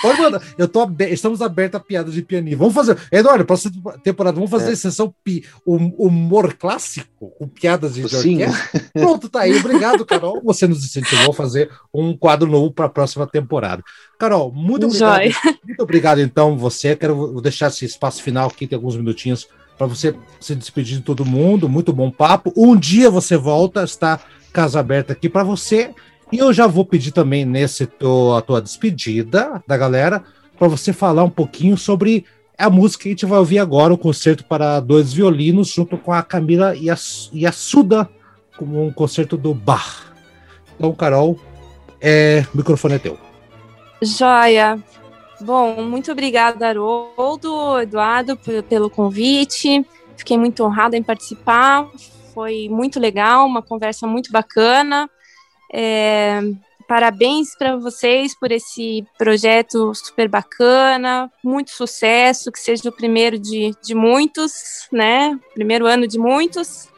Pode mandar. Eu tô aberto, estamos abertos a piadas de pianinho. Vamos fazer, Eduardo, próxima temporada, vamos fazer é. a sessão pi, humor clássico com piadas de orquestra. Pronto, tá aí. Obrigado, Carol. Você nos incentivou a fazer um quadro novo para a próxima temporada. Carol, muito obrigado. Joy. Muito obrigado, então, você. Quero deixar esse espaço final aqui, tem alguns minutinhos para você se despedir de todo mundo. Muito bom papo. Um dia você volta, está casa aberta aqui para você. E eu já vou pedir também nesse to, a tua despedida da galera para você falar um pouquinho sobre a música que a gente vai ouvir agora, o concerto para dois violinos junto com a Camila e a, e a Suda, como um concerto do Bach. Então, Carol, é, o microfone é teu. Joia! Bom, muito obrigada, Haroldo, Eduardo, p- pelo convite. Fiquei muito honrada em participar. Foi muito legal, uma conversa muito bacana. É, parabéns para vocês por esse projeto super bacana, muito sucesso, que seja o primeiro de, de muitos, né? Primeiro ano de muitos.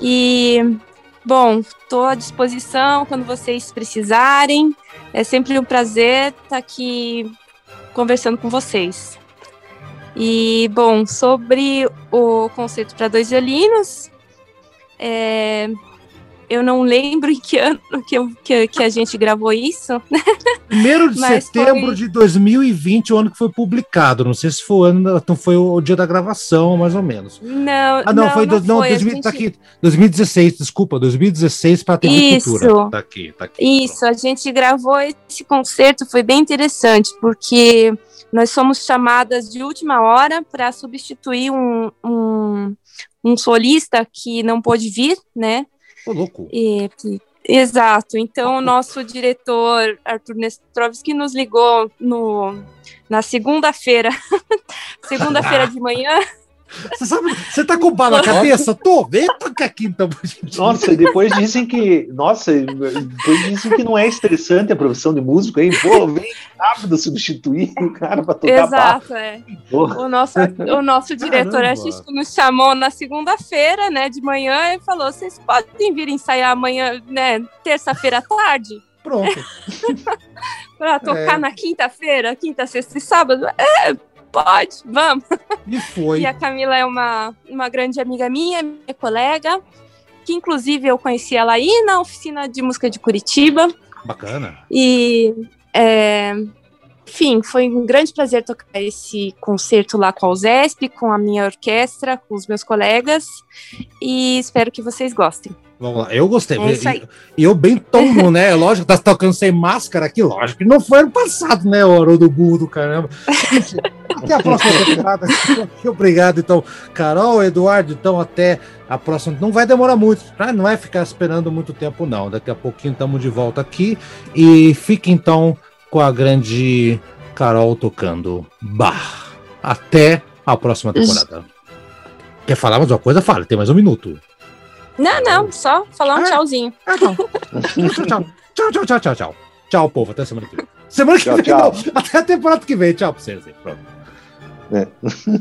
E, bom, estou à disposição quando vocês precisarem. É sempre um prazer estar aqui conversando com vocês. E, bom, sobre o concerto para dois violinos, é, eu não lembro em que ano que, eu, que, que a gente gravou isso. Primeiro de setembro foi... de dois mil e vinte, o ano que foi publicado. Não sei se foi, então foi o dia da gravação, mais ou menos. Não, ah, não, não foi. Não, não foi. dois mil, gente... tá aqui, dois mil e dezesseis, desculpa, dois mil e dezesseis para a T V Cultura. Tá aqui, tá aqui. Isso, pronto. A gente gravou esse concerto, foi bem interessante, porque nós somos chamadas de última hora para substituir um, um, um solista que não pôde vir, né? Ô, louco. E, exato. Então, o nosso diretor, Arthur Nestrovski, nos ligou no, na segunda-feira, segunda-feira de manhã. Você sabe, você tá com bala na cabeça? Tô, vem tocar aqui então. Nossa, e depois dizem que Nossa, depois dizem que não é estressante a profissão de músico, hein? Pô, vem rápido substituir o cara pra tocar. Exato, barra. é Pô. O nosso, o nosso diretor Caramba. artístico nos chamou na segunda-feira, né, de manhã, e falou, vocês podem vir ensaiar amanhã, né, terça-feira à tarde? Pronto. Pra tocar é. na quinta-feira, quinta, sexta e sábado. É, pode, vamos. E foi. E a Camila é uma, uma grande amiga minha, minha colega, que inclusive eu conheci ela aí na Oficina de Música de Curitiba. Bacana. E, é, enfim, foi um grande prazer tocar esse concerto lá com a U S P, com a minha orquestra, com os meus colegas, e espero que vocês gostem. Vamos lá, eu gostei. É e eu, eu bem tomo, né? Lógico, tá tocando sem máscara aqui, lógico que não foi ano passado, né? Hora do burro do caramba. Até a próxima temporada. Obrigado, então, Carol, Eduardo. Então, até a próxima. Não vai demorar muito, tá? Não vai ficar esperando muito tempo, não. Daqui a pouquinho estamos de volta aqui. E fique, então, com a grande Carol tocando Bach. Até a próxima temporada. Quer falar mais uma coisa? Fala, tem mais um minuto. Não, não, só falar um ah, tchauzinho. Ah, tchau. tchau, tchau. Tchau, tchau, tchau, tchau, tchau. Tchau, povo. Até semana que vem. Semana que tchau, vem, tchau. Não. Até a temporada que vem. Tchau pra vocês aí. Pronto. É.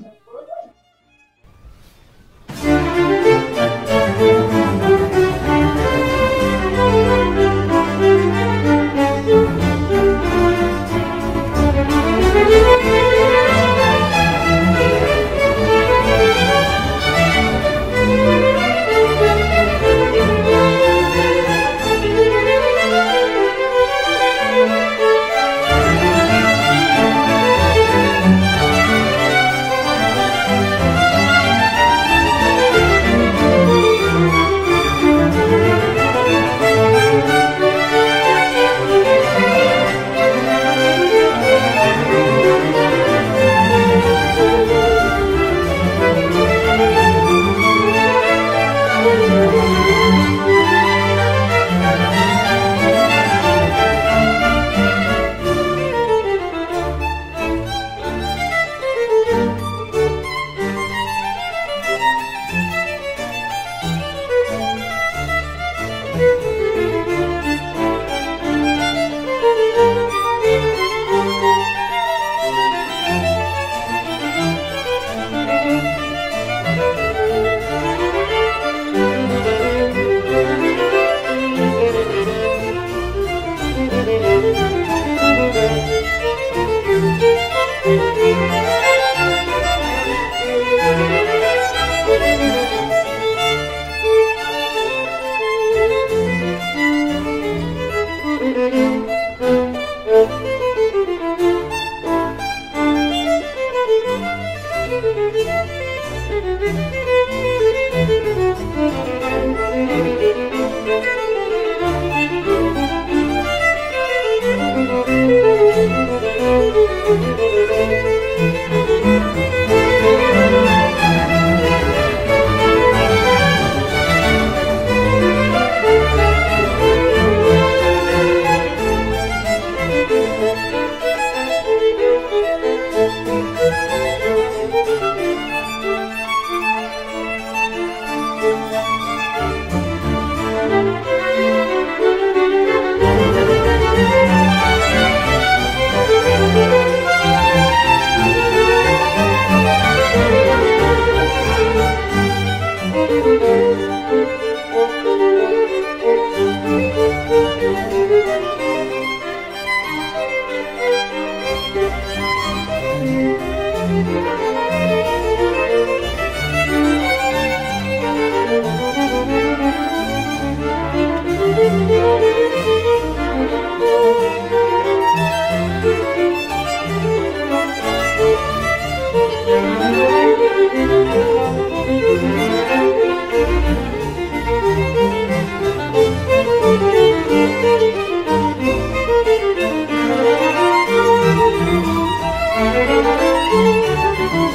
Thank you.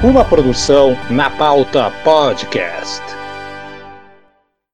Uma produção na pauta podcast.